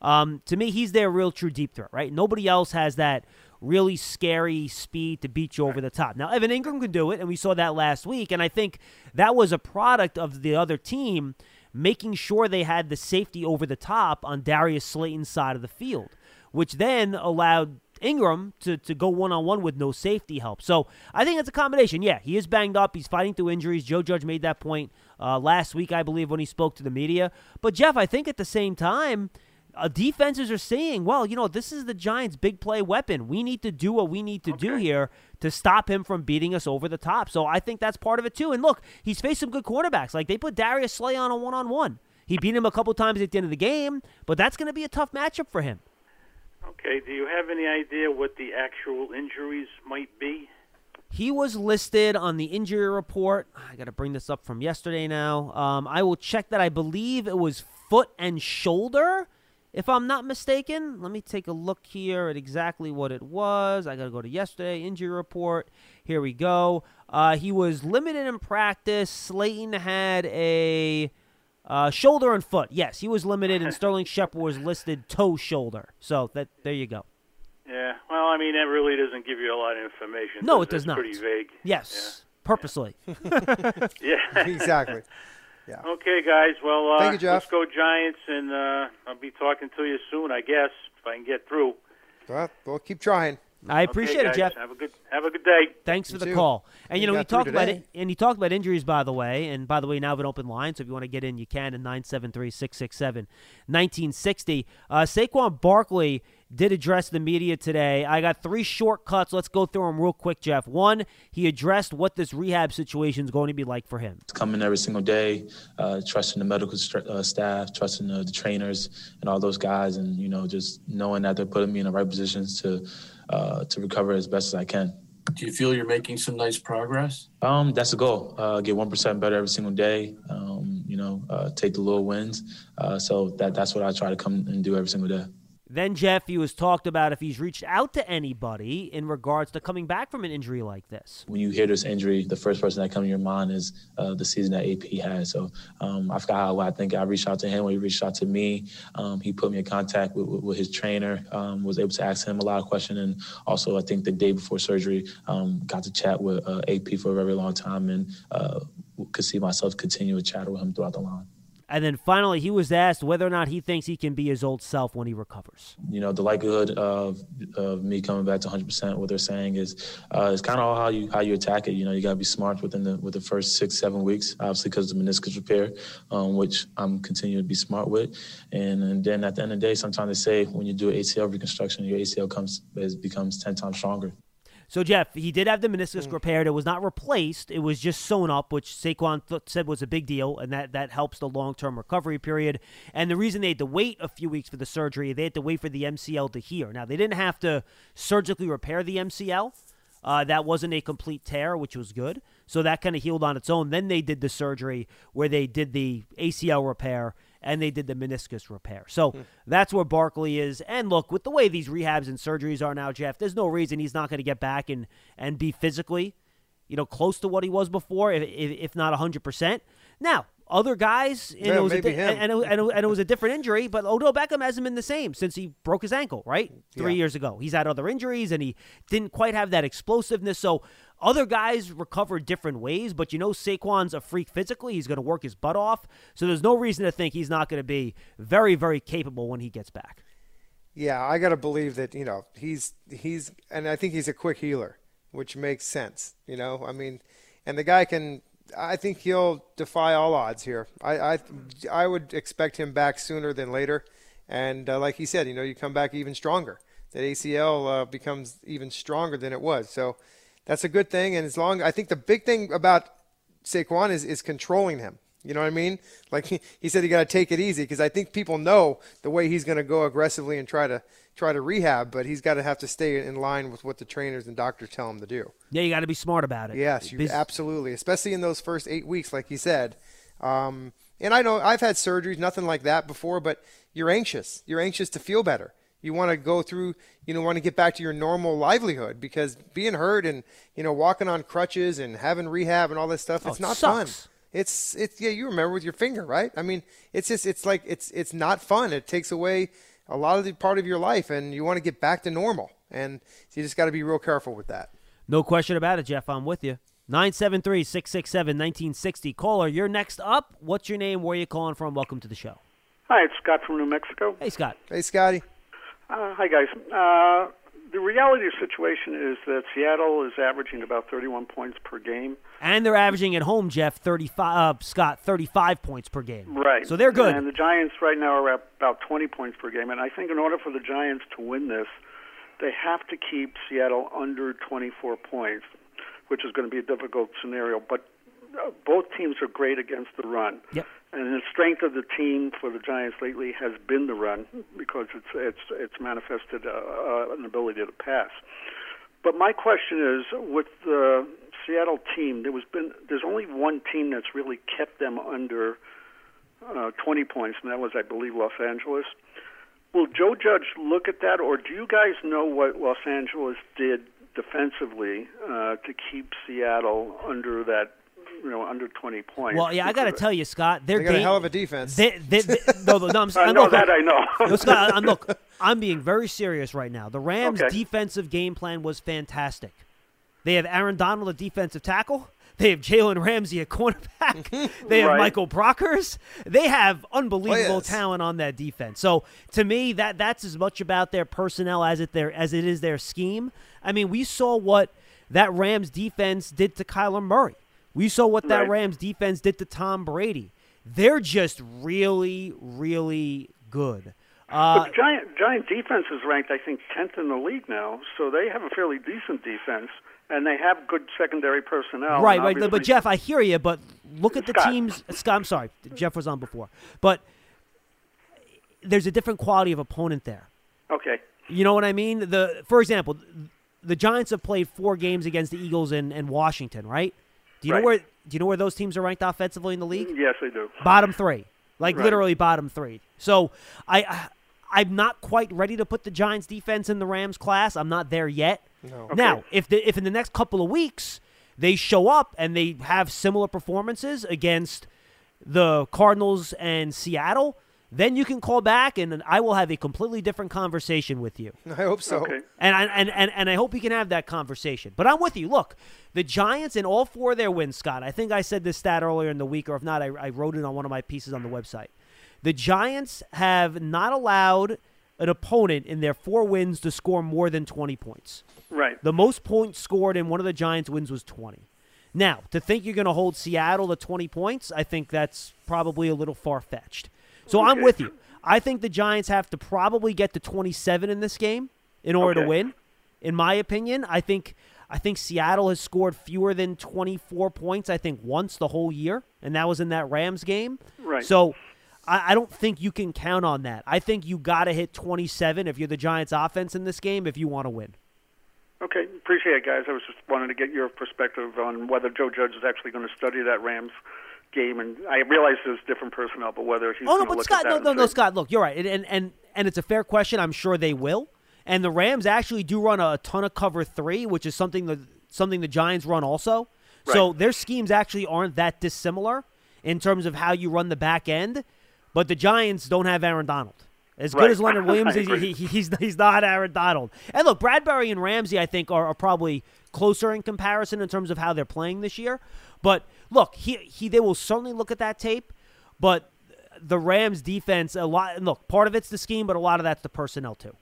To me, he's their real true deep threat, right? Nobody else has that really scary speed to beat you over the top. Now, Evan Ingram can do it, and we saw that last week, and I think that was a product of the other team making sure they had the safety over the top on Darius Slayton's side of the field, which then allowed Ingram to go one-on-one with no safety help. So I think it's a combination. Yeah, he is banged up. He's fighting through injuries. Joe Judge made that point last week, I believe, when he spoke to the media. But, Jeff, I think at the same time, defenses are saying, well, you know, this is the Giants' big play weapon. We need to do what we need to do here to stop him from beating us over the top. So I think that's part of it, too. And, look, he's faced some good quarterbacks. Like, they put Darius Slay on a one-on-one. He beat him a couple times at the end of the game, but that's going to be a tough matchup for him. Okay, do you have any idea what the actual injuries might be? He was listed on the injury report. I got to bring this up from yesterday now. I will check that. I believe it was foot and shoulder, if I'm not mistaken. Let me take a look here at exactly what it was. I got to go to yesterday, injury report. Here we go. He was limited in practice. Slayton had a... shoulder and foot. Yes, he was limited, and Sterling Shepard was listed toe shoulder. So there you go. Yeah, well, I mean, that really doesn't give you a lot of information. No, it does not. It's pretty vague. Yes, purposely. Yeah. Exactly. Yeah. Okay, guys. Well, thank you, Jeff. Let's go Giants, and I'll be talking to you soon, I guess, if I can get through. Well, we'll keep trying. I appreciate it, Jeff. Have a good day. Thanks for the call. And you know, he talked about injuries, by the way. And by the way, now have an open line, so if you want to get in, you can at 973-667-1960. Saquon Barkley did address the media today. I got three shortcuts. Let's go through them real quick, Jeff. One, he addressed what this rehab situation is going to be like for him. It's coming every single day, trusting the medical staff, trusting the trainers and all those guys, and, you know, just knowing that they're putting me in the right positions to recover as best as I can. Do you feel you're making some nice progress? That's the goal. Get 1% better every single day. You know, take the little wins. So that's what I try to come and do every single day. Then, Jeff, he was talked about if he's reached out to anybody in regards to coming back from an injury like this. When you hear this injury, the first person that comes to your mind is the season that AP had. So I forgot how I think I reached out to him when he reached out to me. He put me in contact with his trainer, was able to ask him a lot of questions. And also, I think the day before surgery, got to chat with AP for a very long time, and could see myself continue to chat with him throughout the line. And then finally, he was asked whether or not he thinks he can be his old self when he recovers. You know, the likelihood of me coming back to 100%, what they're saying is it's kind of all how you attack it. You know, you got to be smart with the first 6-7 weeks, obviously, because of the meniscus repair, which I'm continuing to be smart with. And then at the end of the day, sometimes they say when you do ACL reconstruction, your ACL becomes 10 times stronger. So, Jeff, he did have the meniscus repaired. It was not replaced. It was just sewn up, which Saquon said was a big deal, and that helps the long-term recovery period. And the reason they had to wait a few weeks for the surgery, they had to wait for the MCL to heal. Now, they didn't have to surgically repair the MCL. That wasn't a complete tear, which was good. So that kind of healed on its own. Then they did the surgery where they did the ACL repair and they did the meniscus repair. So that's where Barkley is. And look, with the way these rehabs and surgeries are now, Jeff, there's no reason he's not going to get back and be physically, you know, close to what he was before, if not 100%. Now, other guys, it was a different injury, but Odell Beckham hasn't been the same since he broke his ankle, right? 3 years ago. He's had other injuries, and he didn't quite have that explosiveness. So other guys recover different ways, but you know Saquon's a freak physically. He's going to work his butt off. So there's no reason to think he's not going to be very, very capable when he gets back. Yeah, I got to believe that, you know, he's – and I think he's a quick healer, which makes sense, you know? I mean, and the guy can – I think he'll defy all odds here. I would expect him back sooner than later. And like he said, you know, you come back even stronger. That ACL becomes even stronger than it was. So that's a good thing. And as long, I think the big thing about Saquon is controlling him. You know what I mean? Like he said, you got to take it easy because I think people know the way he's going to go aggressively and try to rehab, but he's got to have to stay in line with what the trainers and doctors tell him to do. Yeah, you got to be smart about it. Yes, absolutely, especially in those first 8 weeks, like he said. And I know I've had surgeries, nothing like that before, but you're anxious. You're anxious to feel better. You want to go through, you know, want to get back to your normal livelihood because being hurt and, you know, walking on crutches and having rehab and all this stuff, it's not fun. It's yeah, you remember with your finger, right? I mean, it's not fun. It takes away a lot of the part of your life, and you want to get back to normal. And so you just got to be real careful with that. No question about it, Jeff. I'm with you. 973-667-1960. Caller, you're next up. What's your name? Where are you calling from? Welcome to the show. Hi, it's Scott from New Mexico. Hey, Scott. Hey, Scotty. Hi, guys. The reality of the situation is that Seattle is averaging about 31 points per game. And they're averaging at home, Jeff, 35 points per game. Right. So they're good. And the Giants right now are at about 20 points per game. And I think in order for the Giants to win this, they have to keep Seattle under 24 points, which is going to be a difficult scenario. But both teams are great against the run. Yep. And the strength of the team for the Giants lately has been the run because it's manifested an ability to pass. But my question is, with the Seattle team, there's only one team that's really kept them under 20 points, and that was, I believe, Los Angeles. Will Joe Judge look at that, or do you guys know what Los Angeles did defensively to keep Seattle under that? You know, under 20 points. Well, yeah, I got to tell you, Scott, they got a hell of a defense. I know. No, Scott, I'm being very serious right now. The Rams' defensive game plan was fantastic. They have Aaron Donald, a defensive tackle. They have Jalen Ramsey, a cornerback. They have Michael Brockers. They have unbelievable talent on that defense. So to me, that's as much about their personnel as it is their scheme. I mean, we saw what that Rams defense did to Kyler Murray. We saw what that Rams defense did to Tom Brady. They're just really, really good. But the Giant defense is ranked, I think, 10th in the league now, so they have a fairly decent defense, and they have good secondary personnel. Right, but Jeff, I hear you, but look at the teams. Scott, I'm sorry. Jeff was on before. But there's a different quality of opponent there. Okay. You know what I mean? For example, the Giants have played 4 games against the Eagles and Washington, right? Do you know where those teams are ranked offensively in the league? Yes, they do. Bottom 3. Literally bottom 3. So I'm not quite ready to put the Giants defense in the Rams class. I'm not there yet. No. Okay. Now, if in the next couple of weeks they show up and they have similar performances against the Cardinals and Seattle, then you can call back and I will have a completely different conversation with you. I hope so. Okay. And I hope you can have that conversation. But I'm with you. Look, the Giants in all 4 of their wins, Scott, I think I said this stat earlier in the week, or if not, I wrote it on one of my pieces on the website. The Giants have not allowed an opponent in their 4 wins to score more than 20 points. Right. The most points scored in one of the Giants' wins was 20. Now, to think you're going to hold Seattle to 20 points, I think that's probably a little far-fetched. So I'm with you. I think the Giants have to probably get to 27 in this game in order to win. In my opinion, I think Seattle has scored fewer than 24 points, I think, once the whole year, and that was in that Rams game. Right. So I don't think you can count on that. I think you got to hit 27 if you're the Giants' offense in this game if you want to win. Okay, appreciate it, guys. I was just wanted to get your perspective on whether Joe Judge is actually going to study that Rams game, and I realize there's different personnel, but whether he's going to look at that. Scott, look, you're right, and it's a fair question. I'm sure they will, and the Rams actually do run a ton of cover three, which is something the Giants run also. Right. So their schemes actually aren't that dissimilar in terms of how you run the back end, but the Giants don't have Aaron Donald. As good as Leonard Williams, he's not Aaron Donald. And look, Bradberry and Ramsey, I think, are probably closer in comparison in terms of how they're playing this year. But look, they will certainly look at that tape. But the Rams' defense, part of it's the scheme, but a lot of that's the personnel too.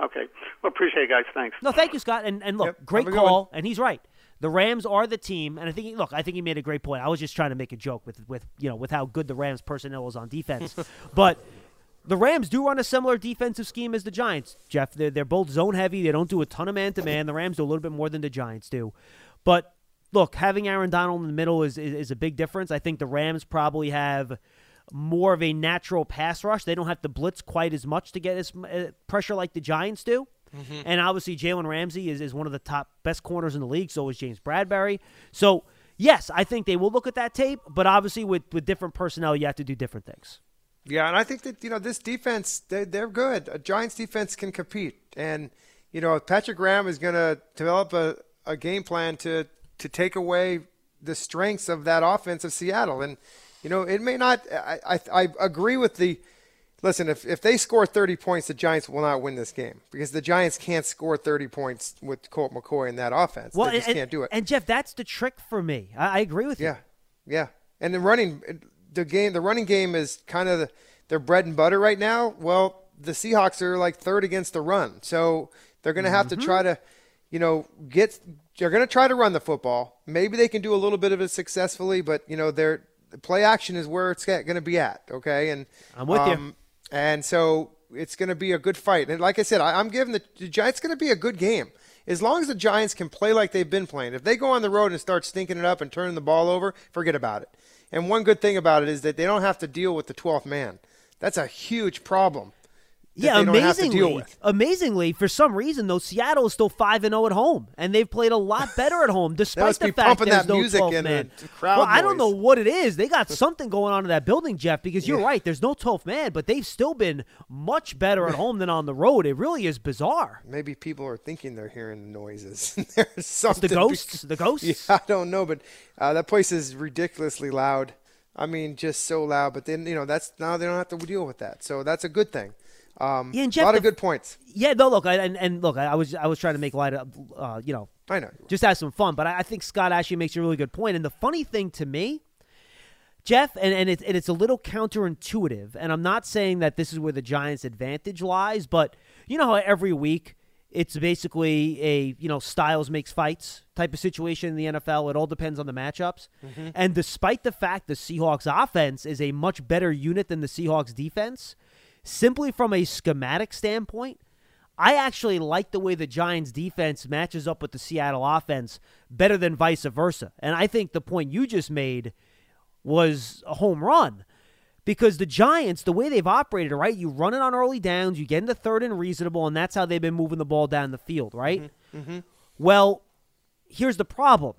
Okay, well, appreciate it, guys. Thanks. No, thank you, Scott. And look, yep, great call. And he's right. The Rams are the team, and I think he made a great point. I was just trying to make a joke with how good the Rams' personnel is on defense, but. The Rams do run a similar defensive scheme as the Giants, Jeff. They're both zone-heavy. They don't do a ton of man-to-man. The Rams do a little bit more than the Giants do. But, look, having Aaron Donald in the middle is a big difference. I think the Rams probably have more of a natural pass rush. They don't have to blitz quite as much to get as pressure like the Giants do. Mm-hmm. And, obviously, Jalen Ramsey is one of the top best corners in the league. So is James Bradberry. So, yes, I think they will look at that tape. But, obviously, with different personnel, you have to do different things. Yeah, and I think that, this defense, they're good. A Giants defense can compete. And, Patrick Graham is going to develop a game plan to take away the strengths of that offense of Seattle. And, it may not – I agree with the – listen, if they score 30 points, the Giants will not win this game because the Giants can't score 30 points with Colt McCoy in that offense. Well, they just can't do it. And, Jeff, that's the trick for me. I agree with you. Yeah. And the running – the running game is kind of their bread and butter right now. Well, the Seahawks are like third against the run. So they're going to have to try to, they're going to try to run the football. Maybe they can do a little bit of it successfully, but, their play action is where it's going to be at. Okay. And I'm with you. And so it's going to be a good fight. And like I said, I'm giving the Giants going to be a good game. As long as the Giants can play like they've been playing, if they go on the road and start stinking it up and turning the ball over, forget about it. And one good thing about it is that they don't have to deal with the 12th man. That's a huge problem. Yeah, amazingly, for some reason, though, Seattle is still 5-0 at home, and they've played a lot better at home, despite the fact there's no 12th man. Well, I don't know what it is. They got something going on in that building, Jeff, because you're right. There's no 12th man, but they've still been much better at home than on the road. It really is bizarre. Maybe people are thinking they're hearing noises. There's something. It's the ghosts. Yeah, I don't know, but that place is ridiculously loud. I mean, just so loud. But then that's now they don't have to deal with that, so that's a good thing. Yeah, Jeff, a lot of good points. Yeah, no, look, I was trying to make light of, I know, just have some fun. But I think Scott actually makes a really good point. And the funny thing to me, Jeff, and it's a little counterintuitive, and I'm not saying that this is where the Giants' advantage lies, but you know how every week it's basically a styles makes fights type of situation in the NFL. It all depends on the matchups. Mm-hmm. And despite the fact the Seahawks offense is a much better unit than the Seahawks defense, simply from a schematic standpoint, I actually like the way the Giants defense matches up with the Seattle offense better than vice versa. And I think the point you just made was a home run because the Giants, the way they've operated, right, you run it on early downs, you get into third and reasonable, and that's how they've been moving the ball down the field, right? Mm-hmm. Well, here's the problem.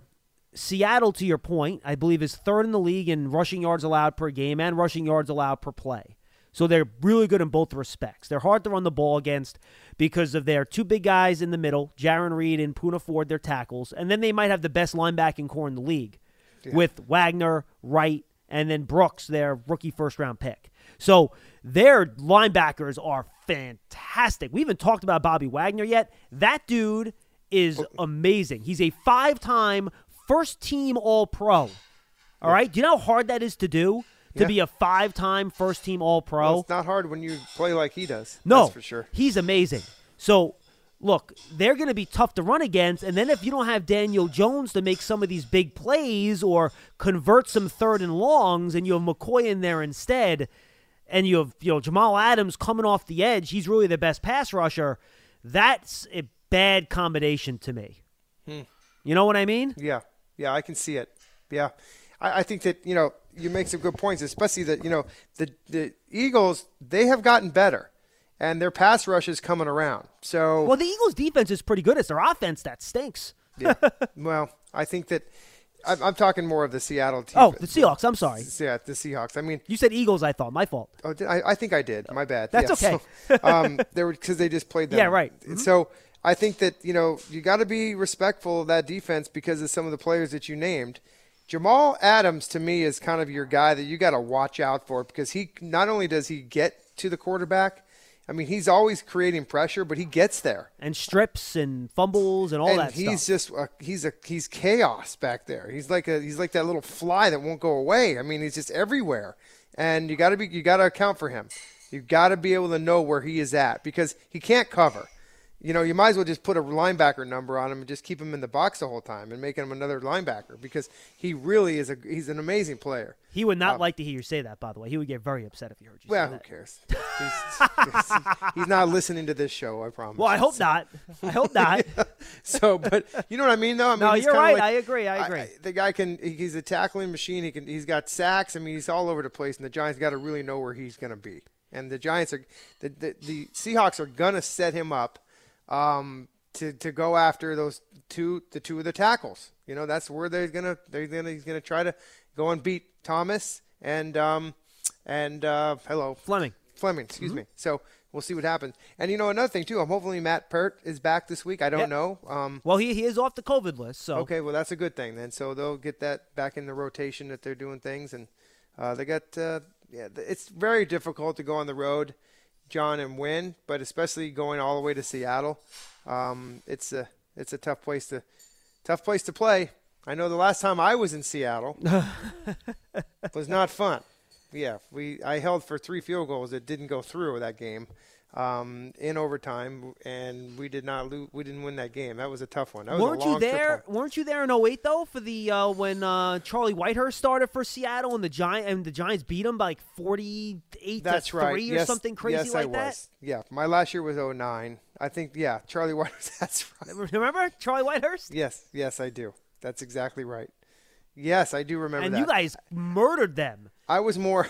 Seattle, to your point, I believe is third in the league in rushing yards allowed per game and rushing yards allowed per play. So they're really good in both respects. They're hard to run the ball against because of their two big guys in the middle, Jaron Reed and Poona Ford, their tackles. And then they might have the best linebacking core in the league with Wagner, Wright, and then Brooks, their rookie first-round pick. So their linebackers are fantastic. We haven't talked about Bobby Wagner yet. That dude is amazing. He's a five-time first-team All-Pro. All right? Do you know how hard that is to do? To be a five-time first-team All-Pro. Well, it's not hard when you play like he does. No, that's for sure. He's amazing. So, look, they're going to be tough to run against, and then if you don't have Daniel Jones to make some of these big plays or convert some third and longs and you have McCoy in there instead and you have Jamal Adams coming off the edge, he's really the best pass rusher, that's a bad combination to me. Hmm. You know what I mean? Yeah, I can see it. Yeah. I think that, you make some good points, especially that, the Eagles, they have gotten better. and their pass rush is coming around. So, well, the Eagles' defense is pretty good. It's their offense that stinks. Yeah. Well, I think that I'm talking more of the Seattle team. Oh, the Seahawks. I'm sorry. Yeah, the Seahawks. I mean, you said Eagles. I thought. My fault. Oh, I think I did. My bad. That's okay. So, they were, because they just played them. Yeah, right. Mm-hmm. So I think that, you know, you got to be respectful of that defense because of some of the players that you named. Jamal Adams, to me, is kind of your guy that you got to watch out for, because he not only does he get to the quarterback, I mean, he's always creating pressure, but he gets there and strips and fumbles and all that stuff. And he's just he's chaos back there. He's like that little fly that won't go away. I mean, he's just everywhere, and you got to account for him. You got to be able to know where he is at, because he can't cover. You know, you might as well just put a linebacker number on him and just keep him in the box the whole time and make him another linebacker, because he really is he's an amazing player. He would not like to hear you say that, by the way. He would get very upset if he heard you say that. Who cares? He's not listening to this show, I promise. Well, I hope not. I hope not. Yeah. So, but you know what I mean, though? I mean, no, you're right. Like, I agree. The guy he's a tackling machine. He's got sacks. I mean, he's all over the place, and the Giants got to really know where he's going to be. And the Giants are – the Seahawks are going to set him up to go after the two of the tackles. You know, that's where he's gonna try to go and beat Thomas and Fleming. Excuse me. So we'll see what happens. And you know, another thing too. I'm hopefully Matt Pert is back this week. I don't know. Well, he is off the COVID list. So okay. Well, that's a good thing then. So they'll get that back in the rotation that they're doing things. And they got it's very difficult to go on the road, John, and win, but especially going all the way to Seattle. It's a tough place to play. I know the last time I was in Seattle was not fun. Yeah, I held for 3 field goals that didn't go through that game in overtime, and we didn't win that game. That was a tough one. That was a long trip home. Weren't you there in 2008 though for the when Charlie Whitehurst started for Seattle and the Giants beat him by like 48 to 3 or something crazy like that? Yes, I was. Yeah, my last year was 2009. I think Charlie Whitehurst, that's right. Remember Charlie Whitehurst? Yes, I do. That's exactly right. Yes, I do remember that. And you guys murdered them. I was more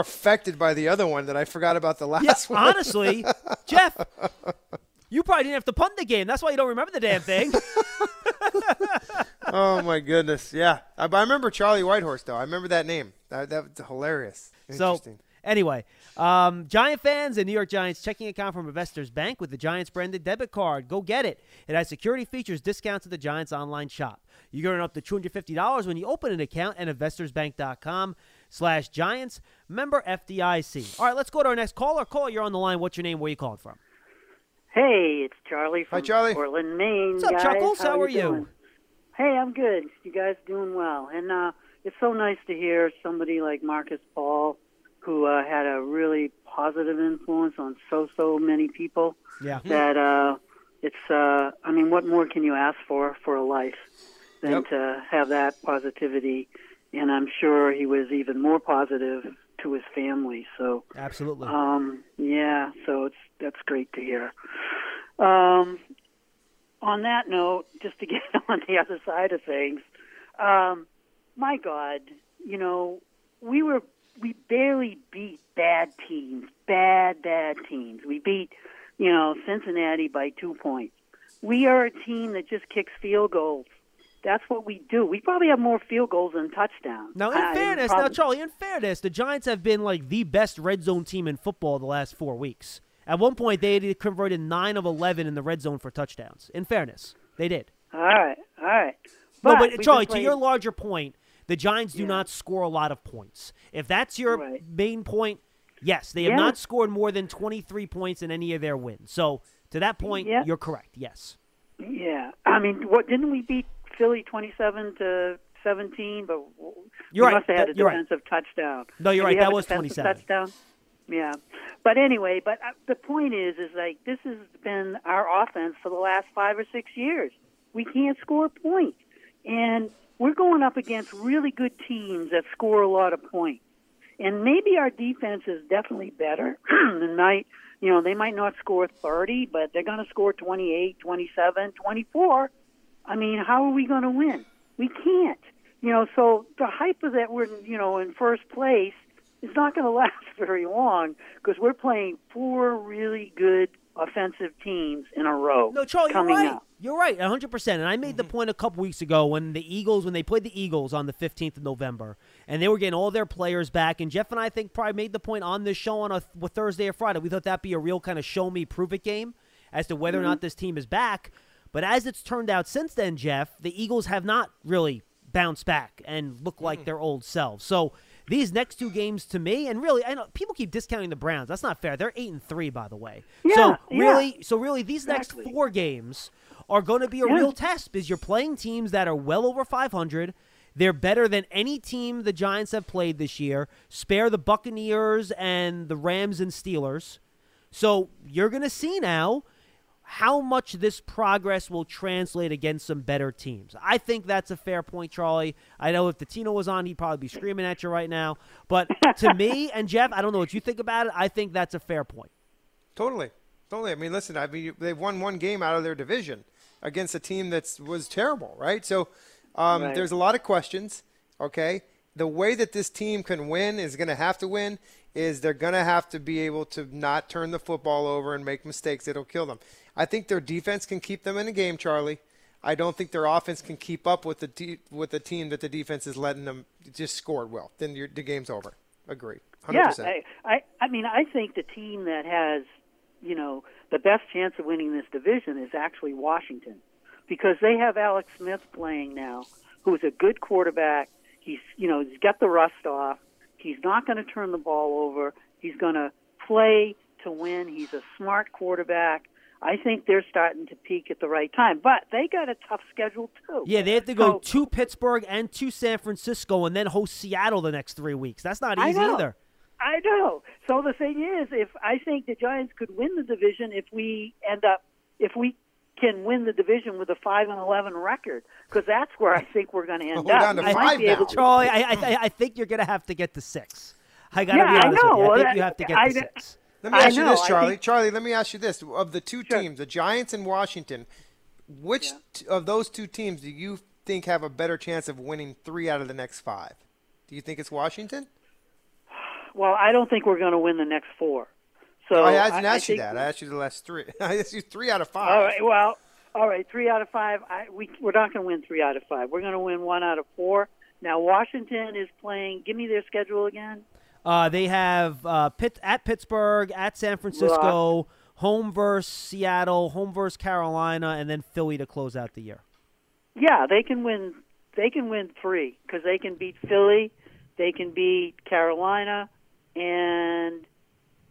affected by the other one that I forgot about the last one. Honestly, Jeff, you probably didn't have to punt the game. That's why you don't remember the damn thing. Oh, my goodness. Yeah. I remember Charlie Whitehorse, though. I remember that name. That's hilarious. Interesting. So, anyway, Giant fans and New York Giants checking account from Investors Bank with the Giants branded debit card. Go get it. It has security features, discounts at the Giants online shop. You earn up to $250 when you open an account at investorsbank.com/Giants. Member FDIC. All right, let's go to our next caller. Caller, you're on the line. What's your name? Where are you calling from? Hey, it's Charlie from Portland, Maine. What's up, guys? Chuckles? How are you? Hey, I'm good. You guys doing well? And it's so nice to hear somebody like Marcus Paul, who had a really positive influence on so many people. Yeah. That I mean, what more can you ask for a life than to have that positivity? And I'm sure he was even more positive to his family. So absolutely. So that's great to hear. On that note, just to get on the other side of things, my God, you know, we barely beat bad teams. We beat, Cincinnati by 2 points. We are a team that just kicks field goals. That's what we do. We probably have more field goals than touchdowns. Now, Charlie, in fairness, the Giants have been like the best red zone team in football the last 4 weeks. At one point, they had converted 9 of 11 in the red zone for touchdowns. In fairness, they did. All right. But Charlie, to your larger point, the Giants do not score a lot of points. If that's your main point, yes, they have not scored more than 23 points in any of their wins. So to that point, you're correct, yes. Yeah. I mean, didn't we beat Philly 27-17? But you must have had a defensive touchdown. No, you're right. That was 27. Touchdown? Yeah. But anyway, the point is like this has been our offense for the last 5 or 6 years. We can't score points. And we're going up against really good teams that score a lot of points. And maybe our defense is definitely better. They might not score 30, but they're going to score 28, 27, 24. I mean, how are we going to win? We can't. So the hype of that we're in first place it's not going to last very long because we're playing four really good offensive teams in a row. No, Charlie, you're right. Up. You're right, 100%. And I made the point a couple weeks ago when they played the Eagles on the 15th of November, and they were getting all their players back. And Jeff and I think probably made the point on this show on a Thursday or Friday. We thought that'd be a real kind of show me, prove it game as to whether or not this team is back. But as it's turned out since then, Jeff, the Eagles have not really bounced back and look like their old selves. So these next two games to me, and really, I know people keep discounting the Browns. That's not fair. They're 8-3, by the way. Yeah, so really, these next 4 games are going to be a real test because you're playing teams that are well over 500. They're better than any team the Giants have played this year. Spare the Buccaneers and the Rams and Steelers. So you're going to see now how much this progress will translate against some better teams. I think that's a fair point, Charlie. I know if Tino was on, he'd probably be screaming at you right now. But to me and Jeff, I don't know what you think about it. I think that's a fair point. Totally. I mean, listen, they've won one game out of their division against a team that was terrible, right? So there's a lot of questions, okay? The way that this team can win is going to have to win is they're going to have to be able to not turn the football over and make mistakes that'll kill them. I think their defense can keep them in a game, Charlie. I don't think their offense can keep up with the team that the defense is letting them just score well. Then the game's over. Agree. 100%. Yeah, I mean, I think the team that has, you know, the best chance of winning this division is actually Washington because they have Alex Smith playing now, who is a good quarterback. He's got the rust off. He's not going to turn the ball over. He's going to play to win. He's a smart quarterback. I think they're starting to peak at the right time. But they got a tough schedule, too. Yeah, they have to go to Pittsburgh and to San Francisco and then host Seattle the next 3 weeks. That's not easy either. I know. So the thing is, if I think the Giants could win the division if we can win the division with a 5-11 record, because that's where I think we're going to end up. Charlie, I think you're going to have to get to 6. I got to be honest with you. I think you have to get to 6. Let me ask you this, Charlie. Charlie, let me ask you this. Of the two teams, the Giants and Washington, which of those two teams do you think have a better chance of winning 3 out of the next 5? Do you think it's Washington? Well, I don't think we're going to win the next 4. So I didn't ask you that. I asked you the last 3. I asked you 3 out of 5. All right, 3 out of 5. We're not going to win 3 out of 5. We're going to win 1 out of 4. Now, Washington is playing. Give me their schedule again. They have at Pittsburgh, at San Francisco, home versus Seattle, home versus Carolina, and then Philly to close out the year. Yeah, they can win. They can win 3 because they can beat Philly, they can beat Carolina, and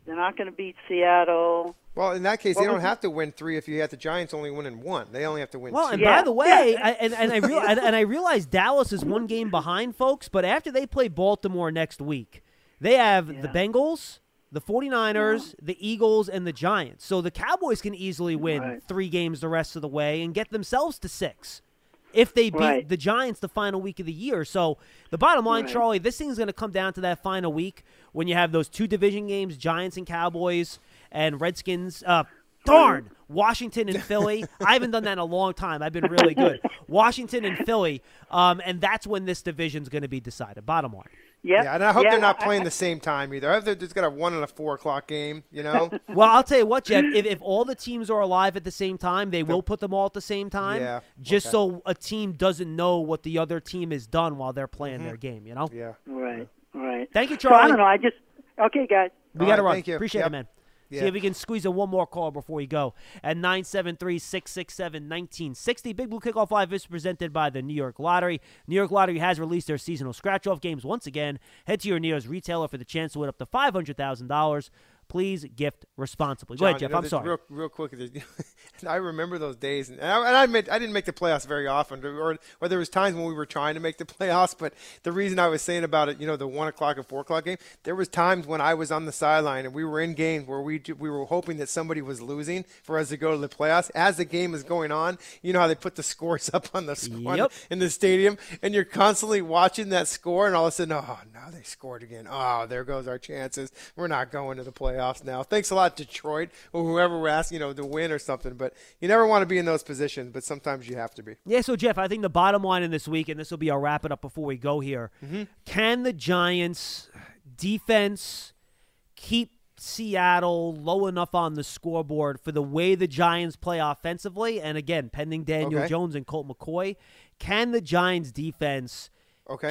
they're not going to beat Seattle. Well, in that case, they don't have to win 3 if you have the Giants only winning 1. They only have to win 2. And by the way, I realize Dallas is 1 game behind, folks, but after they play Baltimore next week, they have the Bengals, the 49ers, the Eagles, and the Giants. So the Cowboys can easily win 3 games the rest of the way and get themselves to 6 if they beat the Giants the final week of the year. So the bottom line, Charlie, this thing's going to come down to that final week when you have those 2 division games, Giants and Cowboys and Redskins. Washington and Philly. I haven't done that in a long time. I've been really good. Washington and Philly, and that's when this division's going to be decided, bottom line. Yep. Yeah, and I hope they're not playing the same time either. I hope they're just got a 1 and a 4 o'clock game, you know? Well, I'll tell you what, Jeff, if all the teams are alive at the same time, they will put them all at the same time so a team doesn't know what the other team has done while they're playing their game, you know? Yeah. Right. Thank you, Charlie. So, I don't know. Okay, guys. We got to run. Thank you. Appreciate it, man. Yeah. See if we can squeeze in 1 more call before we go at 973-667-1960. Big Blue Kickoff Live is presented by the New York Lottery. New York Lottery has released their seasonal scratch-off games once again. Head to your nearest retailer for the chance to win up to $500,000. Please gift responsibly. John, go ahead, Jeff. I'm sorry. Real quick. I remember those days. And I didn't make the playoffs very often. Or there was times when we were trying to make the playoffs. But the reason I was saying about it, you know, the 1 o'clock and 4 o'clock game, there was times when I was on the sideline and we were in games where we were hoping that somebody was losing for us to go to the playoffs. As the game is going on, you know how they put the scores up on the in the stadium. And you're constantly watching that score. And all of a sudden, oh, no, they scored again. Oh, there goes our chances. We're not going to the playoffs. Now, thanks a lot, Detroit, or whoever we're asking, you know, to win or something. But you never want to be in those positions, but sometimes you have to be. Yeah, so, Jeff, I think the bottom line in this week, and this will be our wrap it up before we go here, can the Giants defense, keep Seattle low enough on the scoreboard for the way the Giants play offensively. And again, pending Daniel Jones and Colt McCoy, can the Giants defense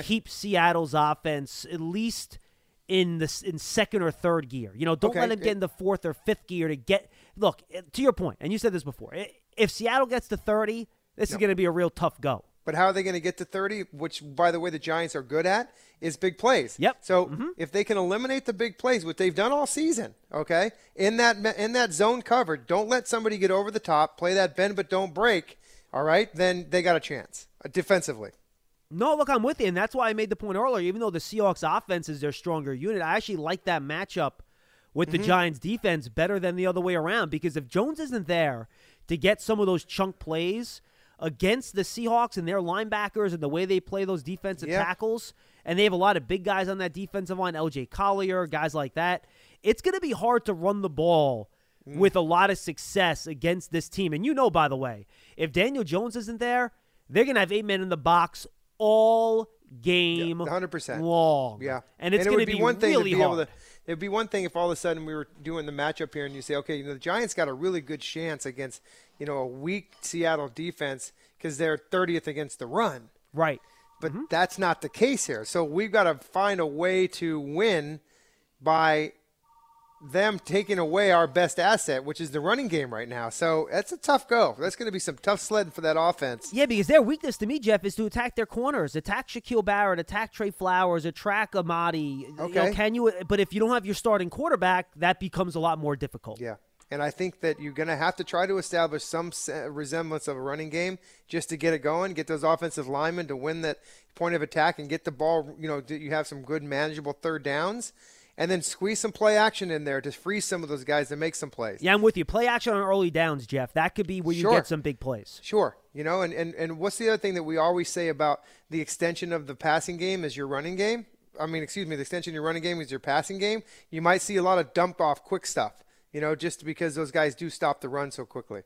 keep Seattle's offense at least in second or third gear? You know, don't let them get in the fourth or fifth gear to get – look, to your point, and you said this before, if Seattle gets to 30, this is going to be a real tough go. But how are they going to get to 30, which, by the way, the Giants are good at, is big plays. Yep. So if they can eliminate the big plays, which they've done all season, in that zone coverage, don't let somebody get over the top, play that bend but don't break, all right, then they got a chance defensively. No, look, I'm with you, and that's why I made the point earlier. Even though the Seahawks offense is their stronger unit, I actually like that matchup with the Giants defense better than the other way around, because if Jones isn't there to get some of those chunk plays – against the Seahawks and their linebackers and the way they play those defensive tackles, and they have a lot of big guys on that defensive line, L.J. Collier, guys like that, it's going to be hard to run the ball with a lot of success against this team. And you know, by the way, if Daniel Jones isn't there, they're going to have 8 men in the box all game 100% long. Yeah. And it's going to be really hard. It would be one thing if all of a sudden we were doing the matchup here and you say, okay, you know, the Giants got a really good chance against, you know, a weak Seattle defense because they're 30th against the run. Right. But that's not the case here. So we've got to find a way to win by them taking away our best asset, which is the running game right now. So that's a tough go. That's going to be some tough sledding for that offense. Yeah, because their weakness to me, Jeff, is to attack their corners, attack Shaquille Barrett, attack Trey Flowers, attack Amadi. Okay. You know, but if you don't have your starting quarterback, that becomes a lot more difficult. Yeah. And I think that you're going to have to try to establish some resemblance of a running game just to get it going, get those offensive linemen to win that point of attack and get the ball, you know, you have some good manageable third downs. And then squeeze some play action in there to free some of those guys to make some plays. Yeah, I'm with you. Play action on early downs, Jeff. That could be where you get some big plays. Sure. You know, and what's the other thing that we always say about the extension of the passing game is your running game? I mean, excuse me, the extension of your running game is your passing game. You might see a lot of dump-off quick stuff, you know, just because those guys do stop the run so quickly.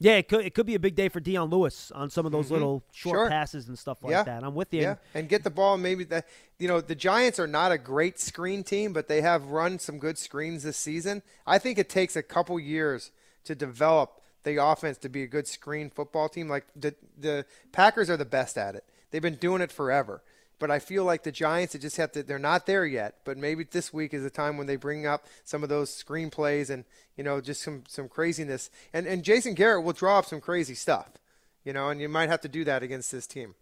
Yeah, it could be a big day for Deion Lewis on some of those little short passes and stuff like that. I'm with you. Yeah, and get the ball. Maybe that, you know, the Giants are not a great screen team, but they have run some good screens this season. I think it takes a couple years to develop the offense to be a good screen football team. Like the Packers are the best at it. They've been doing it forever. But I feel like the Giants, they just have to, they're not there yet. But maybe this week is the time when they bring up some of those screenplays and, you know, just some craziness. And Jason Garrett will draw up some crazy stuff, you know, and you might have to do that against this team.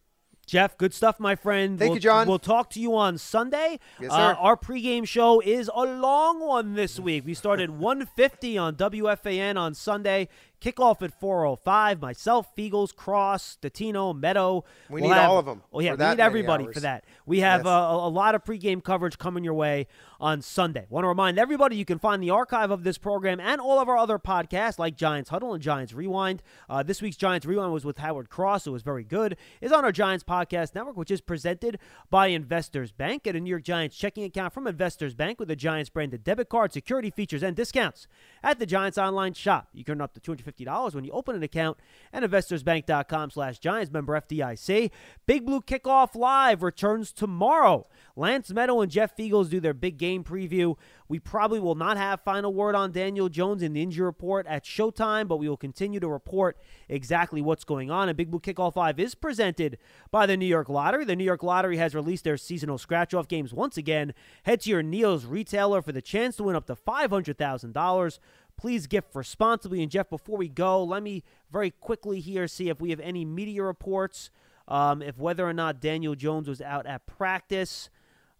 Jeff, good stuff, my friend. Thank you, John. We'll talk to you on Sunday. Yes, sir. Our pregame show is a long one this week. We started 1:50 on WFAN on Sunday. Kickoff at 4:05. Myself, Feagles, Cross, Dottino, Meadow. We'll need all of them. Oh, yeah, we need everybody for that. We have a lot of pregame coverage coming your way on Sunday. Want to remind everybody you can find the archive of this program and all of our other podcasts like Giants Huddle and Giants Rewind. This week's Giants Rewind was with Howard Cross. It was very good. It's on our Giants Podcast Network, which is presented by Investors Bank. Get a New York Giants checking account from Investors Bank with a Giants branded debit card, security features, and discounts at the Giants online shop. You can earn up to $250 when you open an account at investorsbank.com/Giants, member FDIC. Big Blue Kickoff Live returns tomorrow. Lance Meadow and Jeff Feagles do their big game preview. We probably will not have final word on Daniel Jones in the injury report at showtime, but we will continue to report exactly what's going on. And Big Blue Kickoff Live is presented by the New York Lottery. The New York Lottery has released their seasonal scratch-off games once again. Head to your Neo's retailer for the chance to win up to $500,000. Please gift responsibly. And, Jeff, before we go, let me very quickly here see if we have any media reports, if whether or not Daniel Jones was out at practice.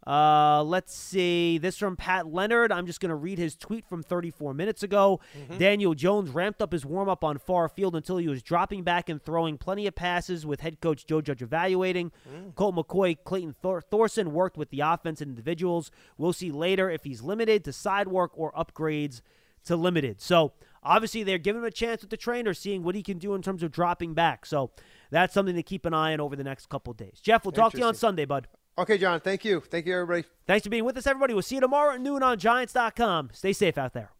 Let's see. This from Pat Leonard. I'm just going to read his tweet from 34 minutes ago. Daniel Jones ramped up his warm-up on far field until he was dropping back and throwing plenty of passes with head coach Joe Judge evaluating. Colt McCoy, Clayton Thorson worked with the offense and individuals. We'll see later if he's limited to side work or upgrades to limited. So obviously they're giving him a chance with the trainer, seeing what he can do in terms of dropping back. So that's something to keep an eye on over the next couple of days. Jeff, we'll talk to you on Sunday, bud. Okay, John. Thank you. Thank you, everybody. Thanks for being with us, everybody. We'll see you tomorrow at noon on Giants.com. Stay safe out there.